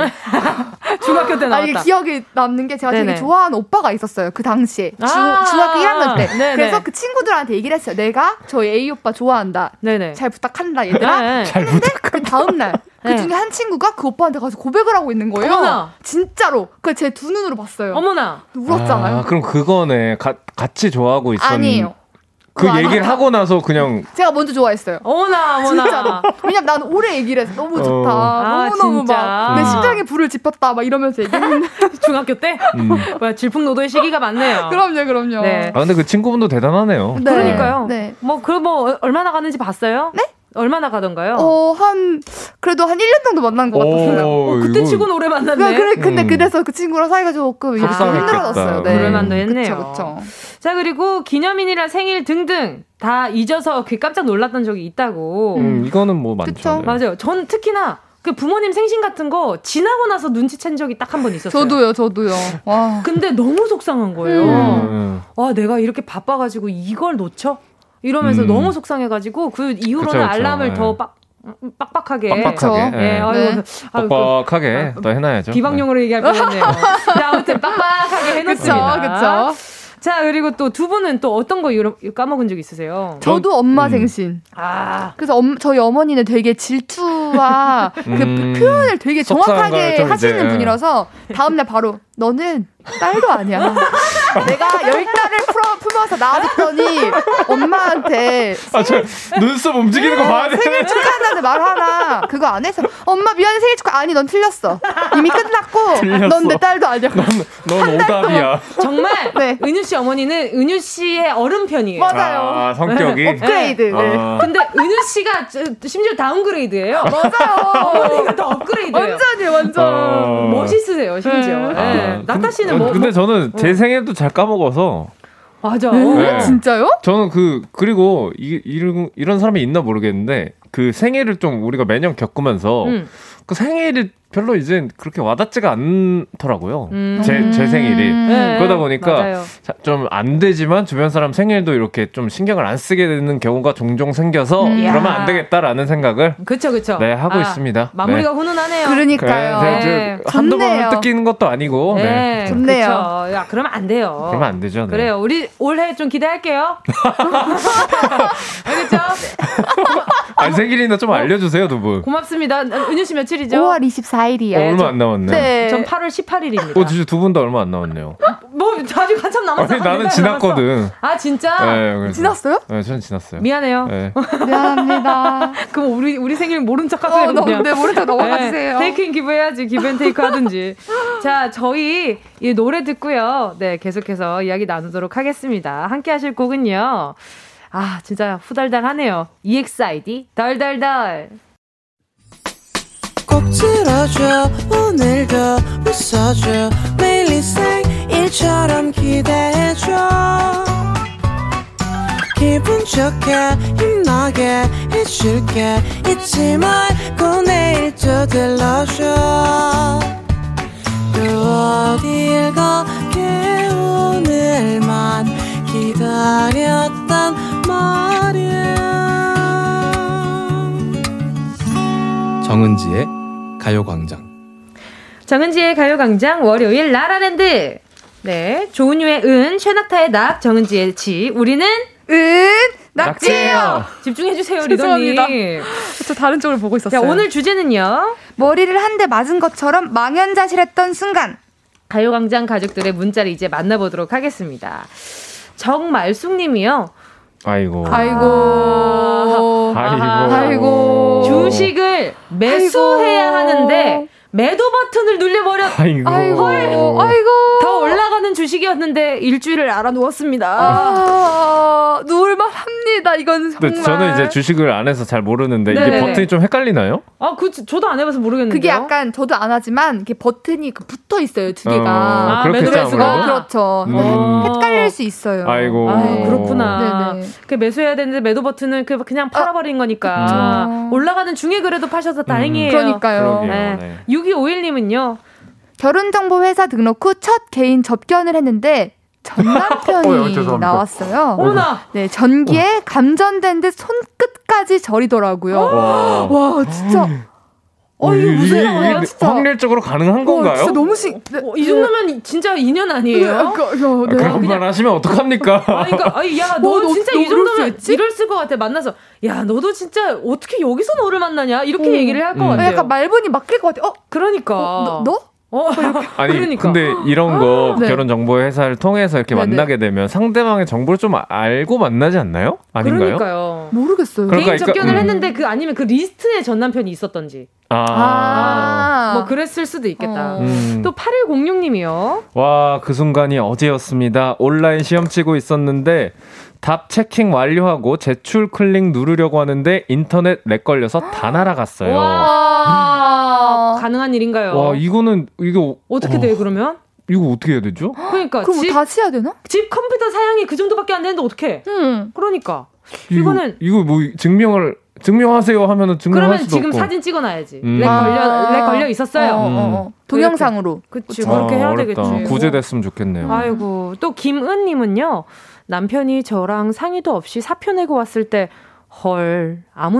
중학교 때 나왔다. 이게 기억에 남는 게 제가 되게 좋아하는 오빠가 있었어요. 그 당시에. 중학교 1학년 때. 네네. 그래서 그 친구들한테 얘기를 했어요. 내가 저희 A 오빠 좋아한다. 네네. 잘 부탁한다 얘들아. 네네. 잘 부탁한다. 그 다음날. 그 중에 한 친구가 그 오빠한테 가서 고백을 하고 있는 거예요. 어머나. 진짜로. 그 제 두 눈으로 봤어요. 어머나. 울었잖아요. 그럼 그거네. 같이 좋아하고 있었는데. 아니에요. 그 얘기를 하고 나서 그냥. 제가 먼저 좋아했어요. 어머나. 진짜로. 왜냐면 난 오래 얘기를 해서 너무 좋다. 너무너무 막. 내 심장에 불을 지폈다. 막 이러면서 얘기했는데. 중학교 때? 질풍노도의 시기가 많네요. 그럼요. 네. 근데 그 친구분도 대단하네요. 네. 그러니까요. 네. 그럼 얼마나 가는지 봤어요? 네? 얼마나 가던가요? 그래도 한 1년 정도 만난 것 같았어요. 그때 이거... 치고는 오래 만났네. 근데 그래서 그 친구랑 사이가 조금 힘들어졌어요. 네. 오래 만났네요. 그쵸. 자, 그리고 기념일이나 생일 등등 다 잊어서 깜짝 놀랐던 적이 있다고. 이거는 뭐 많죠. 네. 맞아요. 전 특히나 그 부모님 생신 같은 거 지나고 나서 눈치챈 적이 딱 한 번 있었어요. 저도요. 와. 근데 너무 속상한 거예요. 내가 이렇게 바빠가지고 이걸 놓쳐? 이러면서 너무 속상해가지고 그 이후로는 알람을 더 빡빡하게. 네. 빡빡하게 더 해놔야죠. 비방용으로 얘기할 뻔했네요. 아무튼 빡빡하게 해놓습니다. 그렇죠. 자, 그리고 또 두 분은 또 어떤 거 까먹은 적 있으세요? 저도 엄마 생신. 그래서 저희 어머니는 되게 질투와 그 표현을 되게 정확하게 하시는 분이라서 다음날 바로 너는 딸도 아니야. 내가 10달을 품어서 낳아줬더니 엄마한테 눈썹 움직이는 거 봐야 돼. 생일 축하한다는 말 하나. 그거 안 해서 엄마 미안해 생일 축하. 아니, 넌 틀렸어. 이미 끝났고 넌 내 딸도 아니야. 넌 오답이야. 정말 은유 씨 어머니는 은유 씨의 어른 편이에요. 맞아요. 성격이 업그레이드. 근데 은유 씨가 심지어 다운그레이드예요. 맞아요. 어머니가 더 업그레이드예요. 완전히 멋있으세요 심지어. 낙타 씨는 근데 저는 제 생일도 잘 까먹어서. 맞아. 네. 진짜요? 저는 그리고 이런 사람이 있나 모르겠는데 그 생일을 좀 우리가 매년 겪으면서 그 생일이 별로 이제 그렇게 와닿지가 않더라고요. 제 생일이. 그러다 보니까 좀 안 되지만 주변 사람 생일도 이렇게 좀 신경을 안 쓰게 되는 경우가 종종 생겨서 그러면 안 되겠다라는 생각을 그쵸. 네, 하고 있습니다. 마무리가 훈훈하네요. 그러니까요. 네. 한두 번을 뜯기는 것도 아니고. 네. 좋네요. 야, 그러면 안 돼요. 그러면 안 되죠. 네. 그래요. 우리 올해 좀 기대할게요. 알겠죠? 아, 생일이나 좀 알려주세요, 두 분. 고맙습니다. 은유 씨 며칠이죠? 5월 24일이에요. 네, 얼마 안 남았네. 네. 전 8월 18일입니다. 어, 진짜 두 분 다 얼마 안 남았네요. 뭐 아직 한참 남았어. 아니, 나는 지났거든. 남았어. 아, 진짜? 네, 지났어요? 네, 저는 지났어요. 미안해요. 네. 미안합니다. 그럼 우리 생일 모른 척 하세요. 네, 모른 척 넘어가주세요. 네, 테이크인 기부 해야지. 기브앤테이크 하든지. 자, 저희 이 노래 듣고요. 네, 계속해서 이야기 나누도록 하겠습니다. 함께 하실 곡은요. 아, 진짜 후달달하네요. EXID 달달달. 꼭 들어줘. 오늘도 웃어줘. 매일 일상일처럼 기대해줘. 기분 좋게 힘나게 해줄게. 잊지 말고 내일 또 들러줘. 또 어딜 가게 오늘만 기다렸단 정은지의 가요광장. 정은지의 가요광장 월요일 라라랜드. 네, 조은유의 은, 최낙타의 낙, 정은지의 지. 우리는 은 낙지예요. 집중해주세요, 리더님. 죄송합니다. 저 다른 쪽을 보고 있었어요. 자, 오늘 주제는요. 머리를 한 대 맞은 것처럼 망연자실했던 순간. 가요광장 가족들의 문자를 이제 만나보도록 하겠습니다. 정말숙님이요. 아이고. 주식을 매수해야 하는데 매도 버튼을 눌려버렸. 아이고. 더 올라가는 주식이었는데 일주일을 알아누웠습니다. 아, 누울만합니다. 이건 정말. 저는 이제 주식을 안 해서 잘 모르는데 네네. 이게 버튼이 좀 헷갈리나요? 아, 그 저도 안 해봐서 모르겠는데요. 그게 약간 저도 안 하지만 이게 버튼이 붙어 있어요, 두 개가. 매도 매수가. 그렇죠. 헷갈릴 수 있어요. 아이고. 그렇구나. 네네. 그 매수해야 되는데 매도 버튼을 그냥 팔아버린 거니까. 그렇죠. 올라가는 중에 그래도 파셔서 다행이에요. 그러니까요. 그러게요, 네. 6251님은요. 결혼정보회사 등록 후 첫 개인 접견을 했는데 전남편이 나왔어요. 어머나. 네, 전기에 감전된 듯 손끝까지 저리더라고요. 와, 진짜. 이게 무슨 상황이야, 진짜. 확률적으로 가능한 건가요? 진짜 너무 이 정도면 진짜 인연 아니에요? 네. 그런 말 하시면 어떡합니까? 야, 너 진짜 이 정도면 이럴 것 같아. 만나서. 야, 너도 진짜 어떻게 여기서 너를 만나냐? 이렇게 얘기를 할 것 같아요. 약간 말문이 막힐 것 같아. 그러니까. 너? 아니, 그러니까. 근데 이런 거 네. 결혼정보회사를 통해서 이렇게 네네. 만나게 되면 상대방의 정보를 좀 알고 만나지 않나요? 아닌가요? 그러니까요. 모르겠어요. 개인 접견을 했는데 아니면 그 리스트에 전 남편이 있었던지. 뭐 그랬을 수도 있겠다. 또 8106님이요. 와, 그 순간이 어제였습니다. 온라인 시험 치고 있었는데 답 체킹 완료하고 제출 클릭 누르려고 하는데 인터넷 렉 걸려서 다 날아갔어요. 와, 가능한 일인가요? 와, 이거 어떻게 돼요, 그러면? 이거 어떻게 해야 되죠? 그러니까 그럼 뭐 다시 해야 되나? 집 컴퓨터 사양이 그 정도밖에 안 되는데 어떻게? 그러니까 이거 뭐 증명하세요 하면은 증명할 수도 없고. 그러면 지금 사진 찍어놔야지. 렉 걸려 있었어요. 동영상으로. 그치, 그렇게 해야 어렵다. 되겠지. 구제됐으면 좋겠네요. 아이고, 또 김은님은요. 남편이 저랑 상의도 없이 사표 내고 왔을 때 헐, 아무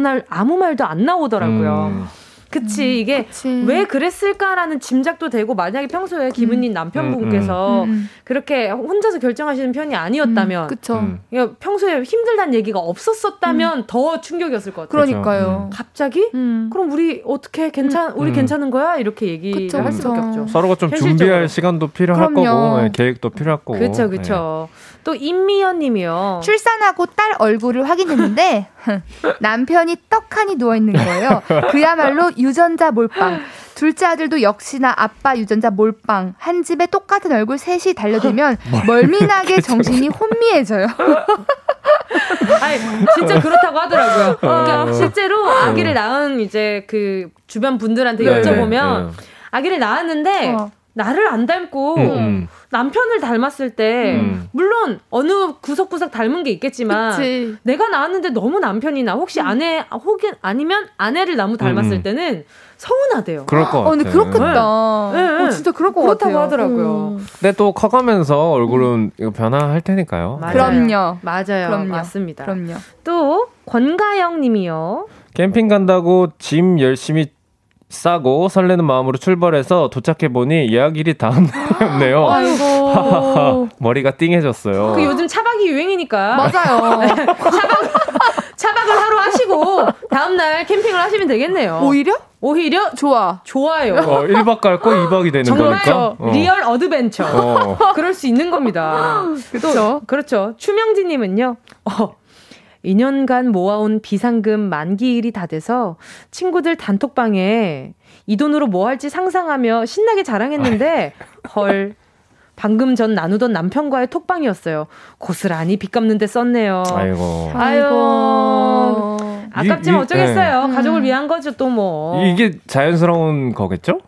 말도 안 나오더라고요. 그치, 이게 왜 그랬을까라는 짐작도 되고, 만약에 평소에 김은님 남편분께서 그렇게 혼자서 결정하시는 편이 아니었다면, 그러니까 평소에 힘들다는 얘기가 없었었다면 더 충격이었을 것 같아요. 그러니까요. 갑자기? 그럼 우리 어떻게 우리 괜찮은 거야? 이렇게 얘기할 수밖에 없죠. 서로가 좀 현실적으로. 준비할 시간도 필요할 거고, 네, 계획도 필요할 거고. 그렇죠. 네. 또 임미연 님이요. 출산하고 딸 얼굴을 확인했는데 남편이 떡하니 누워있는 거예요. 그야말로 유전자 몰빵. 둘째 아들도 역시나 아빠 유전자 몰빵. 한 집에 똑같은 얼굴 셋이 달려들면 멀미나게 정신이 혼미해져요. 아니, 진짜 그렇다고 하더라고요. 그러니까 실제로 아기를 낳은 이제 그 주변 분들한테 여쭤보면 아기를 낳았는데 나를 안 닮고 남편을 닮았을 때 물론 어느 구석구석 닮은 게 있겠지만 그치. 내가 낳았는데 너무 남편이나 혹시 아내 혹은 아니면 아내를 너무 닮았을 때는 서운하대요. 그럴 것 같아요. 근데 그렇겠다. 네. 진짜 그럴 것 그렇다고 같아요. 하더라고요. 근데 또 커가면서 얼굴은 이거 변화할 테니까요. 맞아요. 그럼요. 맞아요. 그럼요. 맞습니다. 그럼요. 또 권가영 님이요. 캠핑 간다고 짐 열심히 싸고 설레는 마음으로 출발해서 도착해보니 예약일이 다음 날이었네요. 머리가 띵해졌어요. 그 요즘 차박이 유행이니까. 맞아요. 차박 차박을 하루 하시고 다음날 캠핑을 하시면 되겠네요. 오히려 좋아요. 1박 갈 거 2박이 되는 정말 거니까. 리얼 어드벤처. 그럴 수 있는 겁니다. 또, 그렇죠. 추명진 님은요. 2년간 모아온 비상금 만기일이 다 돼서 친구들 단톡방에 이 돈으로 뭐 할지 상상하며 신나게 자랑했는데 헐, 방금 전 나누던 남편과의 톡방이었어요. 고스란히 빚 갚는데 썼네요. 아이고. 아깝지만 어쩌겠어요. 가족을 위한 거죠, 또 뭐. 이게 자연스러운 거겠죠?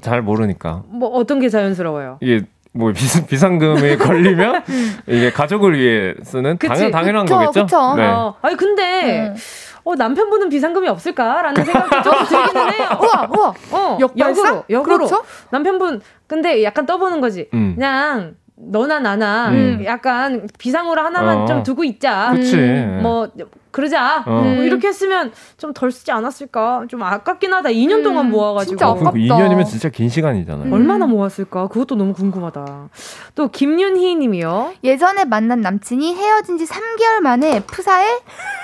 잘 모르니까. 뭐 어떤 게 자연스러워요? 이게 뭐 비상금에 걸리면 이게 가족을 위해 쓰는 당연한 그쵸, 거겠죠? 그쵸. 네. 아니 근데 남편분은 비상금이 없을까라는 생각도 좀 들기는 해요. 우와. 역으로. 그렇죠? 남편분 근데 약간 떠보는 거지. 그냥 너나 나나 약간 비상으로 하나만 좀 두고 있자. 그치. 뭐 그러자. 뭐 이렇게 했으면 좀 덜 쓰지 않았을까. 좀 아깝긴 하다. 2년 동안 모아가지고. 진짜 아깝다. 2년이면 진짜 긴 시간이잖아요. 얼마나 모았을까. 그것도 너무 궁금하다. 또 김윤희 님이요. 예전에 만난 남친이 헤어진 지 3개월 만에 프사에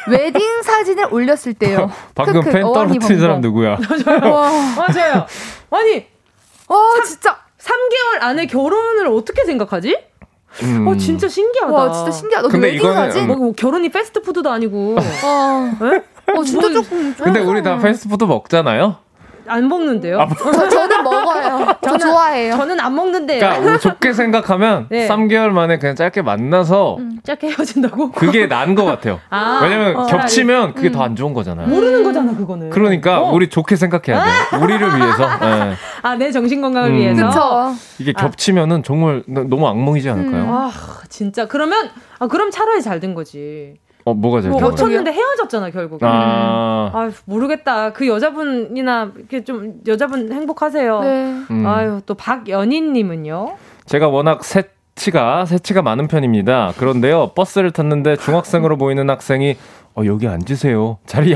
웨딩 사진을 올렸을 때요. 방금 팬 떨어뜨린 사람 누구야. 맞아요. 아니. 진짜. 3개월 안에 결혼을 어떻게 생각하지? 진짜 신기하다. 와, 진짜 신기하다. 근데 이거는 뭐 결혼이 패스트푸드도 아니고. 진짜 조금. 근데 우리 다 패스트푸드 먹잖아요. 안 먹는데요? 저는 먹어요. 저 좋아해요. 저는 안 먹는데요. 그러니까 좁게 생각하면 3개월 만에 그냥 짧게 만나서 짧게 헤어진다고? 그게 나은 것 같아요. 왜냐면 겹치면 그게 더 안 좋은 거잖아요. 모르는 거잖아, 그거는. 그러니까 우리 좋게 생각해야 돼요. 우리를 위해서. 네. 내 정신건강을 위해서. 그쵸. 이게 겹치면은 정말 너무 악몽이지 않을까요? 진짜. 그럼 차라리 잘 된 거지. 뭐가 제일 겹쳤는데 헤어졌잖아, 결국은. 모르겠다. 그 여자분이나 이렇게 좀 여자분 행복하세요. 네. 또 박연희님은요? 제가 워낙 새치가 많은 편입니다. 그런데요, 버스를 탔는데 중학생으로 보이는 학생이 여기 앉으세요. 자리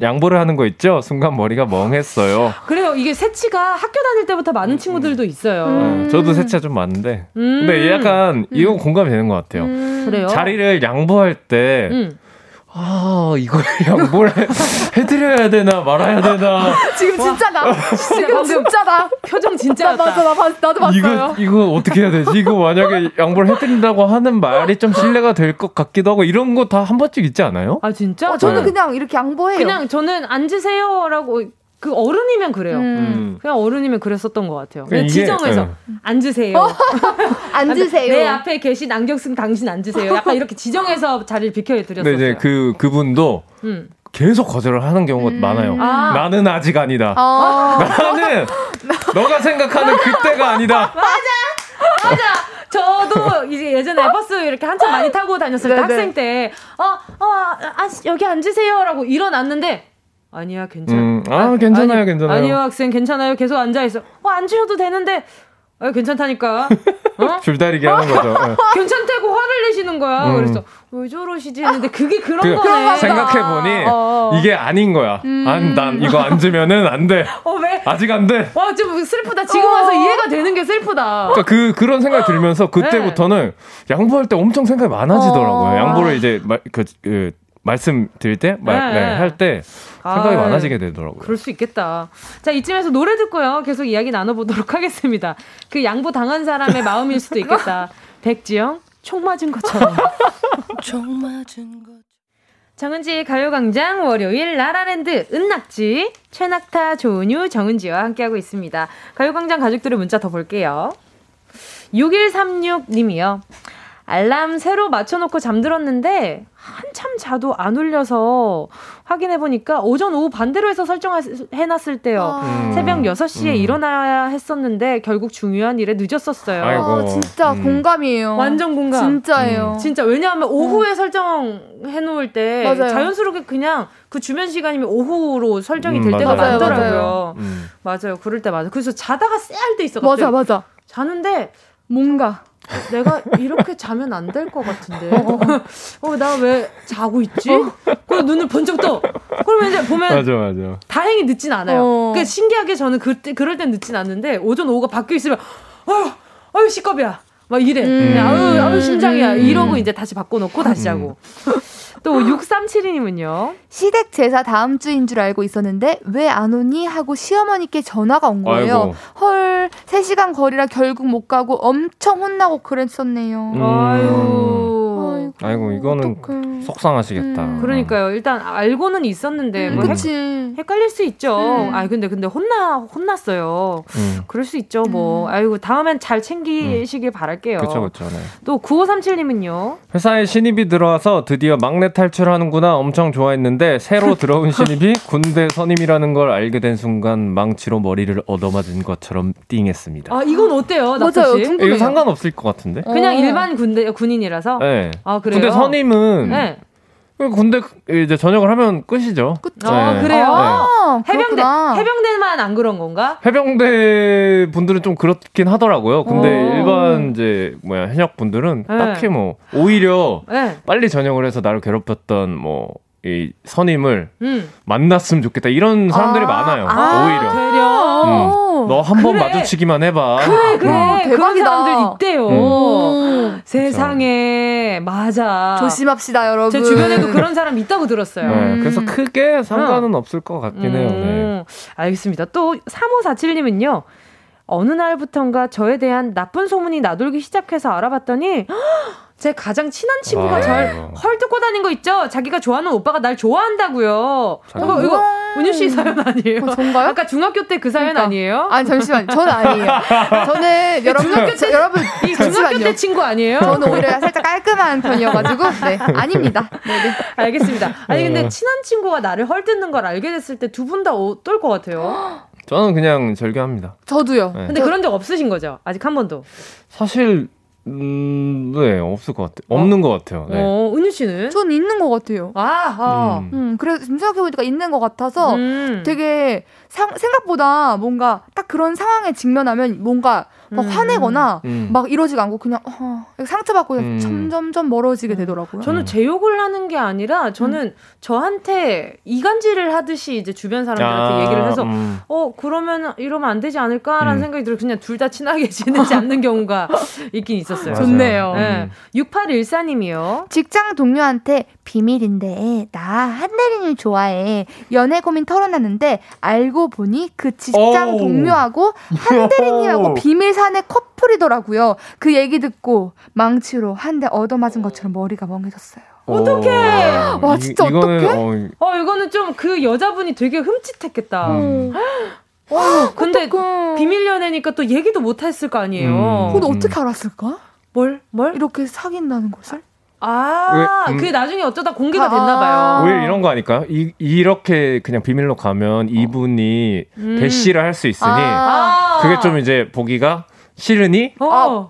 양보를 하는 거 있죠? 순간 머리가 멍했어요. 그래요. 이게 새치가 학교 다닐 때부터 많은 친구들도 있어요. 저도 새치가 좀 많은데. 근데 약간 이건 공감이 되는 것 같아요. 그래요? 자리를 양보할 때 이걸 양보를 해드려야 되나 말아야 되나. 지금 진짜다. 표정 진짜였다. 나도 봤어요. 이거 어떻게 해야 되지? 이거 만약에 양보를 해드린다고 하는 말이 좀 신뢰가 될 것 같기도 하고 이런 거 다 한 번씩 있지 않아요? 아 진짜? 저는 그냥 이렇게 양보해요. 그냥 저는 앉으세요라고. 그 어른이면 그래요. 그냥 어른이면 그랬었던 것 같아요. 그냥 지정해서 앉으세요. 앉으세요. 내 앞에 계신 안경쓴 당신 앉으세요. 약간 이렇게 지정해서 자리를 비켜드렸었어요. 네, 그분도 계속 거절을 하는 경우가 많아요. 나는 아직 아니다. 나는 너가 생각하는 그때가 아니다. 맞아. 저도 이제 예전에 버스 이렇게 한참 많이 타고 다녔을 때 학생 때 여기 앉으세요라고 일어났는데. 아니야, 괜찮아. 괜찮아요. 아니요, 학생, 괜찮아요. 계속 앉아있어. 앉으셔도 되는데, 괜찮다니까. 줄다리기 하는 거죠. 괜찮다고 화를 내시는 거야. 그래서, 왜 저러시지 했는데, 그게 그런 거네. 생각해보니, 이게 아닌 거야. 난 이거 앉으면은 안 돼. 왜? 아직 안 돼. 좀 슬프다. 지금 와서 이해가 되는 게 슬프다. 그러니까 그런 생각이 들면서, 그때부터는 양보할 때 엄청 생각이 많아지더라고요. 양보를 이제, 말씀드릴 때? 할 때 생각이 많아지게 되더라고요. 그럴 수 있겠다. 자, 이쯤에서 노래 듣고요. 계속 이야기 나눠보도록 하겠습니다. 그 양보 당한 사람의 마음일 수도 있겠다. 백지영, 총 맞은 것처럼. 총 맞은 것. 정은지의 가요광장 월요일 라라랜드 은낙지, 최낙타, 조은유, 정은지와 함께하고 있습니다. 가요광장 가족들의 문자 더 볼게요. 6136님이요. 알람 새로 맞춰놓고 잠들었는데 한참 자도 안 울려서 확인해보니까 오전 오후 반대로 해서 설정해놨을 때요. 새벽 6시에 일어나야 했었는데 결국 중요한 일에 늦었었어요. 진짜 공감이에요. 완전 공감. 진짜예요. 진짜. 왜냐하면 오후에 설정해놓을 때 맞아요. 자연스럽게 그냥 그 주변 시간이면 오후로 설정이 될 때가 많더라고요. 맞아요. 그럴 때 맞아요. 그래서 자다가 쎄할 때 있어. 맞아. 자는데 뭔가 내가 이렇게 자면 안 될 것 같은데. 나 왜 자고 있지? 그리고 눈을 번쩍 떠. 그러면 이제 보면 맞아. 다행히 늦진 않아요. 그러니까 신기하게 저는 그럴 땐 늦진 않는데 오전 오후가 바뀌어 있으면 아유 식겁이야. 막 이래. 아유 심장이야. 이러고 이제 다시 바꿔놓고 다시 자고. 또 6372님은요. 시댁 제사 다음 주인 줄 알고 있었는데 왜 안 오니 하고 시어머니께 전화가 온 거예요. 아이고. 헐, 3시간 거리라 결국 못 가고 엄청 혼나고 그랬었네요. 아이고 이거는 어떡해. 속상하시겠다. 그러니까요. 일단 알고는 있었는데 뭐 헷갈릴 수 있죠. 아 근데 혼났어요. 그럴 수 있죠. 뭐 아이고 다음엔 잘 챙기시길 바랄게요. 그렇죠. 네. 또 9537님은요. 회사에 신입이 들어와서 드디어 막내 탈출하는구나 엄청 좋아했는데 새로 들어온 신입이 군대 선임이라는 걸 알게 된 순간 망치로 머리를 얻어맞은 것처럼 띵했습니다. 아 이건 어때요, 나태씨? 이거 상관없을 것 같은데? 그냥 일반 군인이라서. 네. 아, 그래요? 근데 선임은 네. 군대 이제 전역을 하면 끝이죠. 아 네. 그래요? 아, 네. 해병대만 안 그런 건가? 해병대 분들은 좀 그렇긴 하더라고요. 근데 일반 이제 현역 분들은 네. 딱히 뭐 오히려 네. 빨리 전역을 해서 나를 괴롭혔던 뭐 이 선임을 만났으면 좋겠다 이런 사람들이 많아요. 오히려. 되려. 너 한 번 마주치기만 해봐. 그래. 그런 사람들 있대요. 세상에. 맞아. 조심합시다, 여러분. 제 주변에도 그런 사람 있다고 들었어요. 네, 그래서 크게 상관은 없을 것 같긴 해요. 네. 알겠습니다. 또 3547님은요. 어느 날부턴가 저에 대한 나쁜 소문이 나돌기 시작해서 알아봤더니 제 가장 친한 친구가 절 헐뜯고 다닌 거 있죠? 자기가 좋아하는 오빠가 날 좋아한다고요. 이거 은유 씨 사연 아니에요? 정말요? 아까 중학교 때 그 사연 아니에요? 아니 잠시만, 전 아니에요. 저는 중학교 때 친구 아니에요? 저는 오히려 살짝 깔끔한 편이어가지고 네 아닙니다. 네. 알겠습니다. 아니 근데 친한 친구가 나를 헐뜯는 걸 알게 됐을 때 두 분 다 어떨 것 같아요? 저는 그냥 절교합니다. 저도요. 네. 근데 그런 적 없으신 거죠? 아직 한 번도? 사실. 네, 없을 것 같아요. 없는 것 같아요. 네. 은유 씨는? 전 있는 것 같아요. 그래서 지금 생각해보니까 있는 것 같아서 되게 생각보다 뭔가 딱 그런 상황에 직면하면 뭔가 막 화내거나 막 이러지가 않고 그냥 상처받고 점점 멀어지게 되더라고요. 저는 제 욕을 하는 게 아니라 저는 저한테 이간질을 하듯이 이제 주변 사람들한테 얘기를 해서 그러면 이러면 안 되지 않을까라는 생각이 들어 그냥 둘 다 친하게 지내지 않는 경우가 있긴 있었어요. 좋네요. 네. 6814님이요. 직장 동료한테 비밀인데 나 한대리님 좋아해. 연애 고민 털어놨는데 알고 보니 그 직장 동료하고 한대리님하고 비밀 사내 커플이더라고요. 그 얘기 듣고 망치로 한 대 얻어맞은 것처럼 머리가 멍해졌어요. 어떡해. 와 진짜 어떡해? 이거는 좀 그 여자분이 되게 흠칫했겠다. 근데 어떡해. 비밀 연애니까 또 얘기도 못했을 거 아니에요. 근데 어떻게 알았을까? 뭘? 이렇게 사귄다는 것을? 그게 나중에 어쩌다 공개가 됐나봐요. 오히려 이런 거 아닐까요? 이렇게 그냥 비밀로 가면 이분이 대시를 할 수 있으니 그게 좀 이제 보기가 싫으니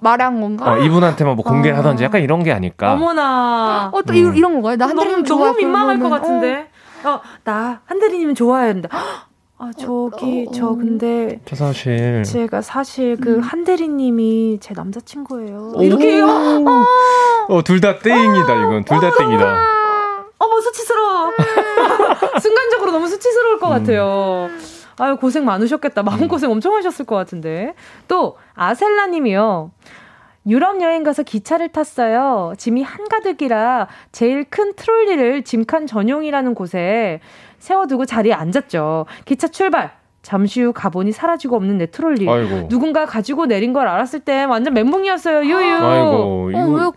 말한 건가? 이분한테만 뭐 공개를 하던지 약간 이런 게 아닐까. 어머나. 또 이런 건가요? 나 한대리님 너무 민망할 것 같은데. 나 한대리님 좋아한다. 저 근데 제가 사실 그 한대리님이 제 남자친구예요. 이렇게요? 둘 다 땡이다 이건. 둘 다 땡이다. 어머 수치스러워. 순간적으로 너무 수치스러울 것 같아요. 아유 고생 많으셨겠다. 마음고생 엄청 하셨을 것 같은데. 또 아셀라님이요. 유럽 여행 가서 기차를 탔어요. 짐이 한가득이라 제일 큰 트롤리를 짐칸 전용이라는 곳에 세워두고 자리에 앉았죠. 기차 출발. 잠시 후 가보니 사라지고 없는 내 트롤리. 아이고. 누군가 가지고 내린 걸 알았을 때 완전 멘붕이었어요. 유유. 아이고.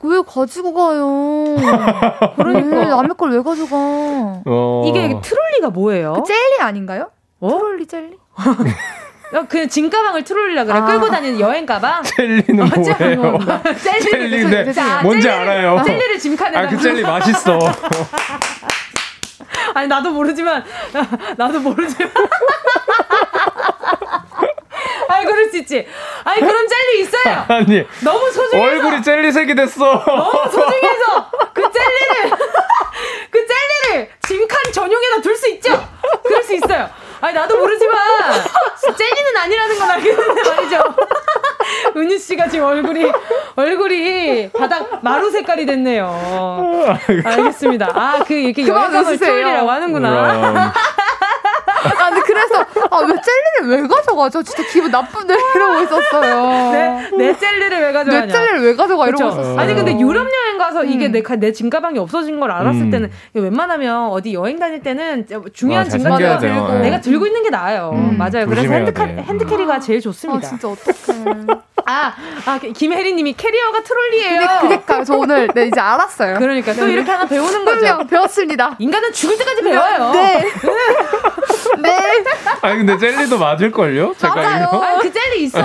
왜 가지고 가요? 그러니까 남의 걸 왜 가져가? 이게 트롤리가 뭐예요? 그 젤리 아닌가요? 트롤리 젤리? 그냥 짐 가방을 트롤리라 그래. 끌고 다니는 여행 가방. 젤리는 뭐예요? 젤리인데 뭔지 알아요. 젤리를 짐칸에. 그 젤리 맛있어. 아니 나도 모르지만 아니 그럴 수 있지. 아니 그런 젤리 있어요. 아니 너무 소중해서 얼굴이 젤리색이 됐어. 너무 소중해서 그 젤리를 짐칸 전용에다 둘 수 있죠. 그럴 수 있어요. 아니 나도 모르지만 젤리는 아니라는 건 알겠는데 말이죠. 은유 씨가 지금 얼굴이 바닥 마루 색깔이 됐네요. 알겠습니다. 이렇게 여행감을 트롤리라고 하는구나. 근데 그래서 왜 젤리를 왜 가져가죠? 진짜 기분 나쁜데 이러고 있었어요. 내 젤리를 왜 가져가냐? 내 젤리를 왜 가져가 이러고 있었어요. 아니 근데 유럽 여행 가서 이게 내 짐 가방이 없어진 걸 알았을 때는 웬만하면 어디 여행 다닐 때는 중요한 짐 가방을 들고 내가 들고 있는 게 나아요. 맞아요. 그래서 핸드캐리가 제일 좋습니다. 아 진짜 어떡해. 김혜리님이 캐리어가 트롤리예요. 그러니까 저 오늘 이제 알았어요. 그러니까 또 이렇게 하나 배우는 거죠. 배웠습니다. 인간은 죽을 때까지 배워요. 네. 네. 아니 근데 젤리도 맞을걸요? 제가 맞아요. 아니, 그 젤리 있어.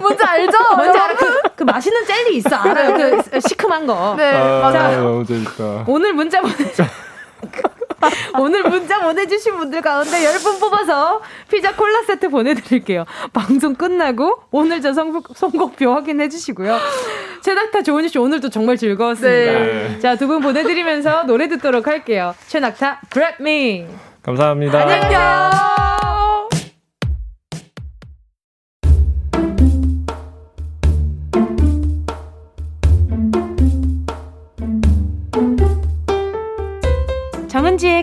뭔지 알죠? 뭔지 알아? 그 맛있는 젤리 있어. 알아요. 그 시큼한 거. 네. 맞아요. 너무 재밌다. 오늘 문자 보내주세요. 오늘 문자 보내주신 분들 가운데 10분 뽑아서 피자 콜라 세트 보내드릴게요. 방송 끝나고 오늘 저 선곡표 확인해주시고요. 최낙타 조은희씨 오늘도 정말 즐거웠습니다. 네. 자, 두 분 보내드리면서 노래 듣도록 할게요. 최낙타 Grab Me. 감사합니다. 안녕. 정은지의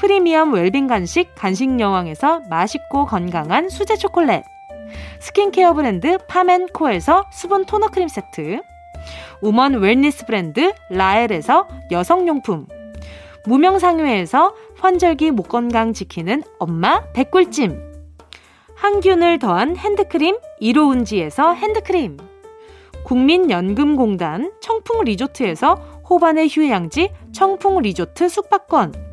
프리미엄 웰빙 간식 간식여왕에서 맛있고 건강한 수제 초콜릿, 스킨케어 브랜드 팜앤코에서 수분 토너 크림 세트, 우먼 웰니스 브랜드 라엘에서 여성용품, 무명상회에서 환절기 목건강 지키는 엄마 백꿀찜, 항균을 더한 핸드크림 이로운지에서 핸드크림, 국민연금공단 청풍 리조트에서 호반의 휴양지 청풍 리조트 숙박권,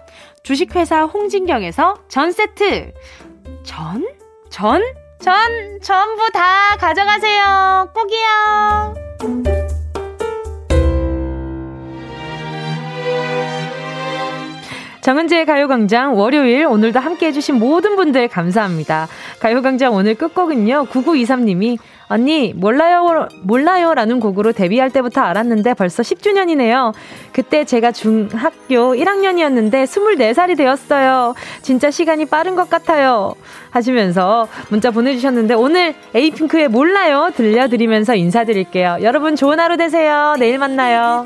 주식회사 홍진경에서 전세트 전부 다 가져가세요. 꼭이요. 정은지의 가요광장 월요일 오늘도 함께해 주신 모든 분들 감사합니다. 가요광장 오늘 끝곡은요, 9923님이 언니 몰라요 라는 곡으로 데뷔할 때부터 알았는데 벌써 10주년이네요. 그때 제가 중학교 1학년이었는데 24살이 되었어요. 진짜 시간이 빠른 것 같아요 하시면서 문자 보내주셨는데 오늘 에이핑크의 몰라요 들려드리면서 인사드릴게요. 여러분 좋은 하루 되세요. 내일 만나요.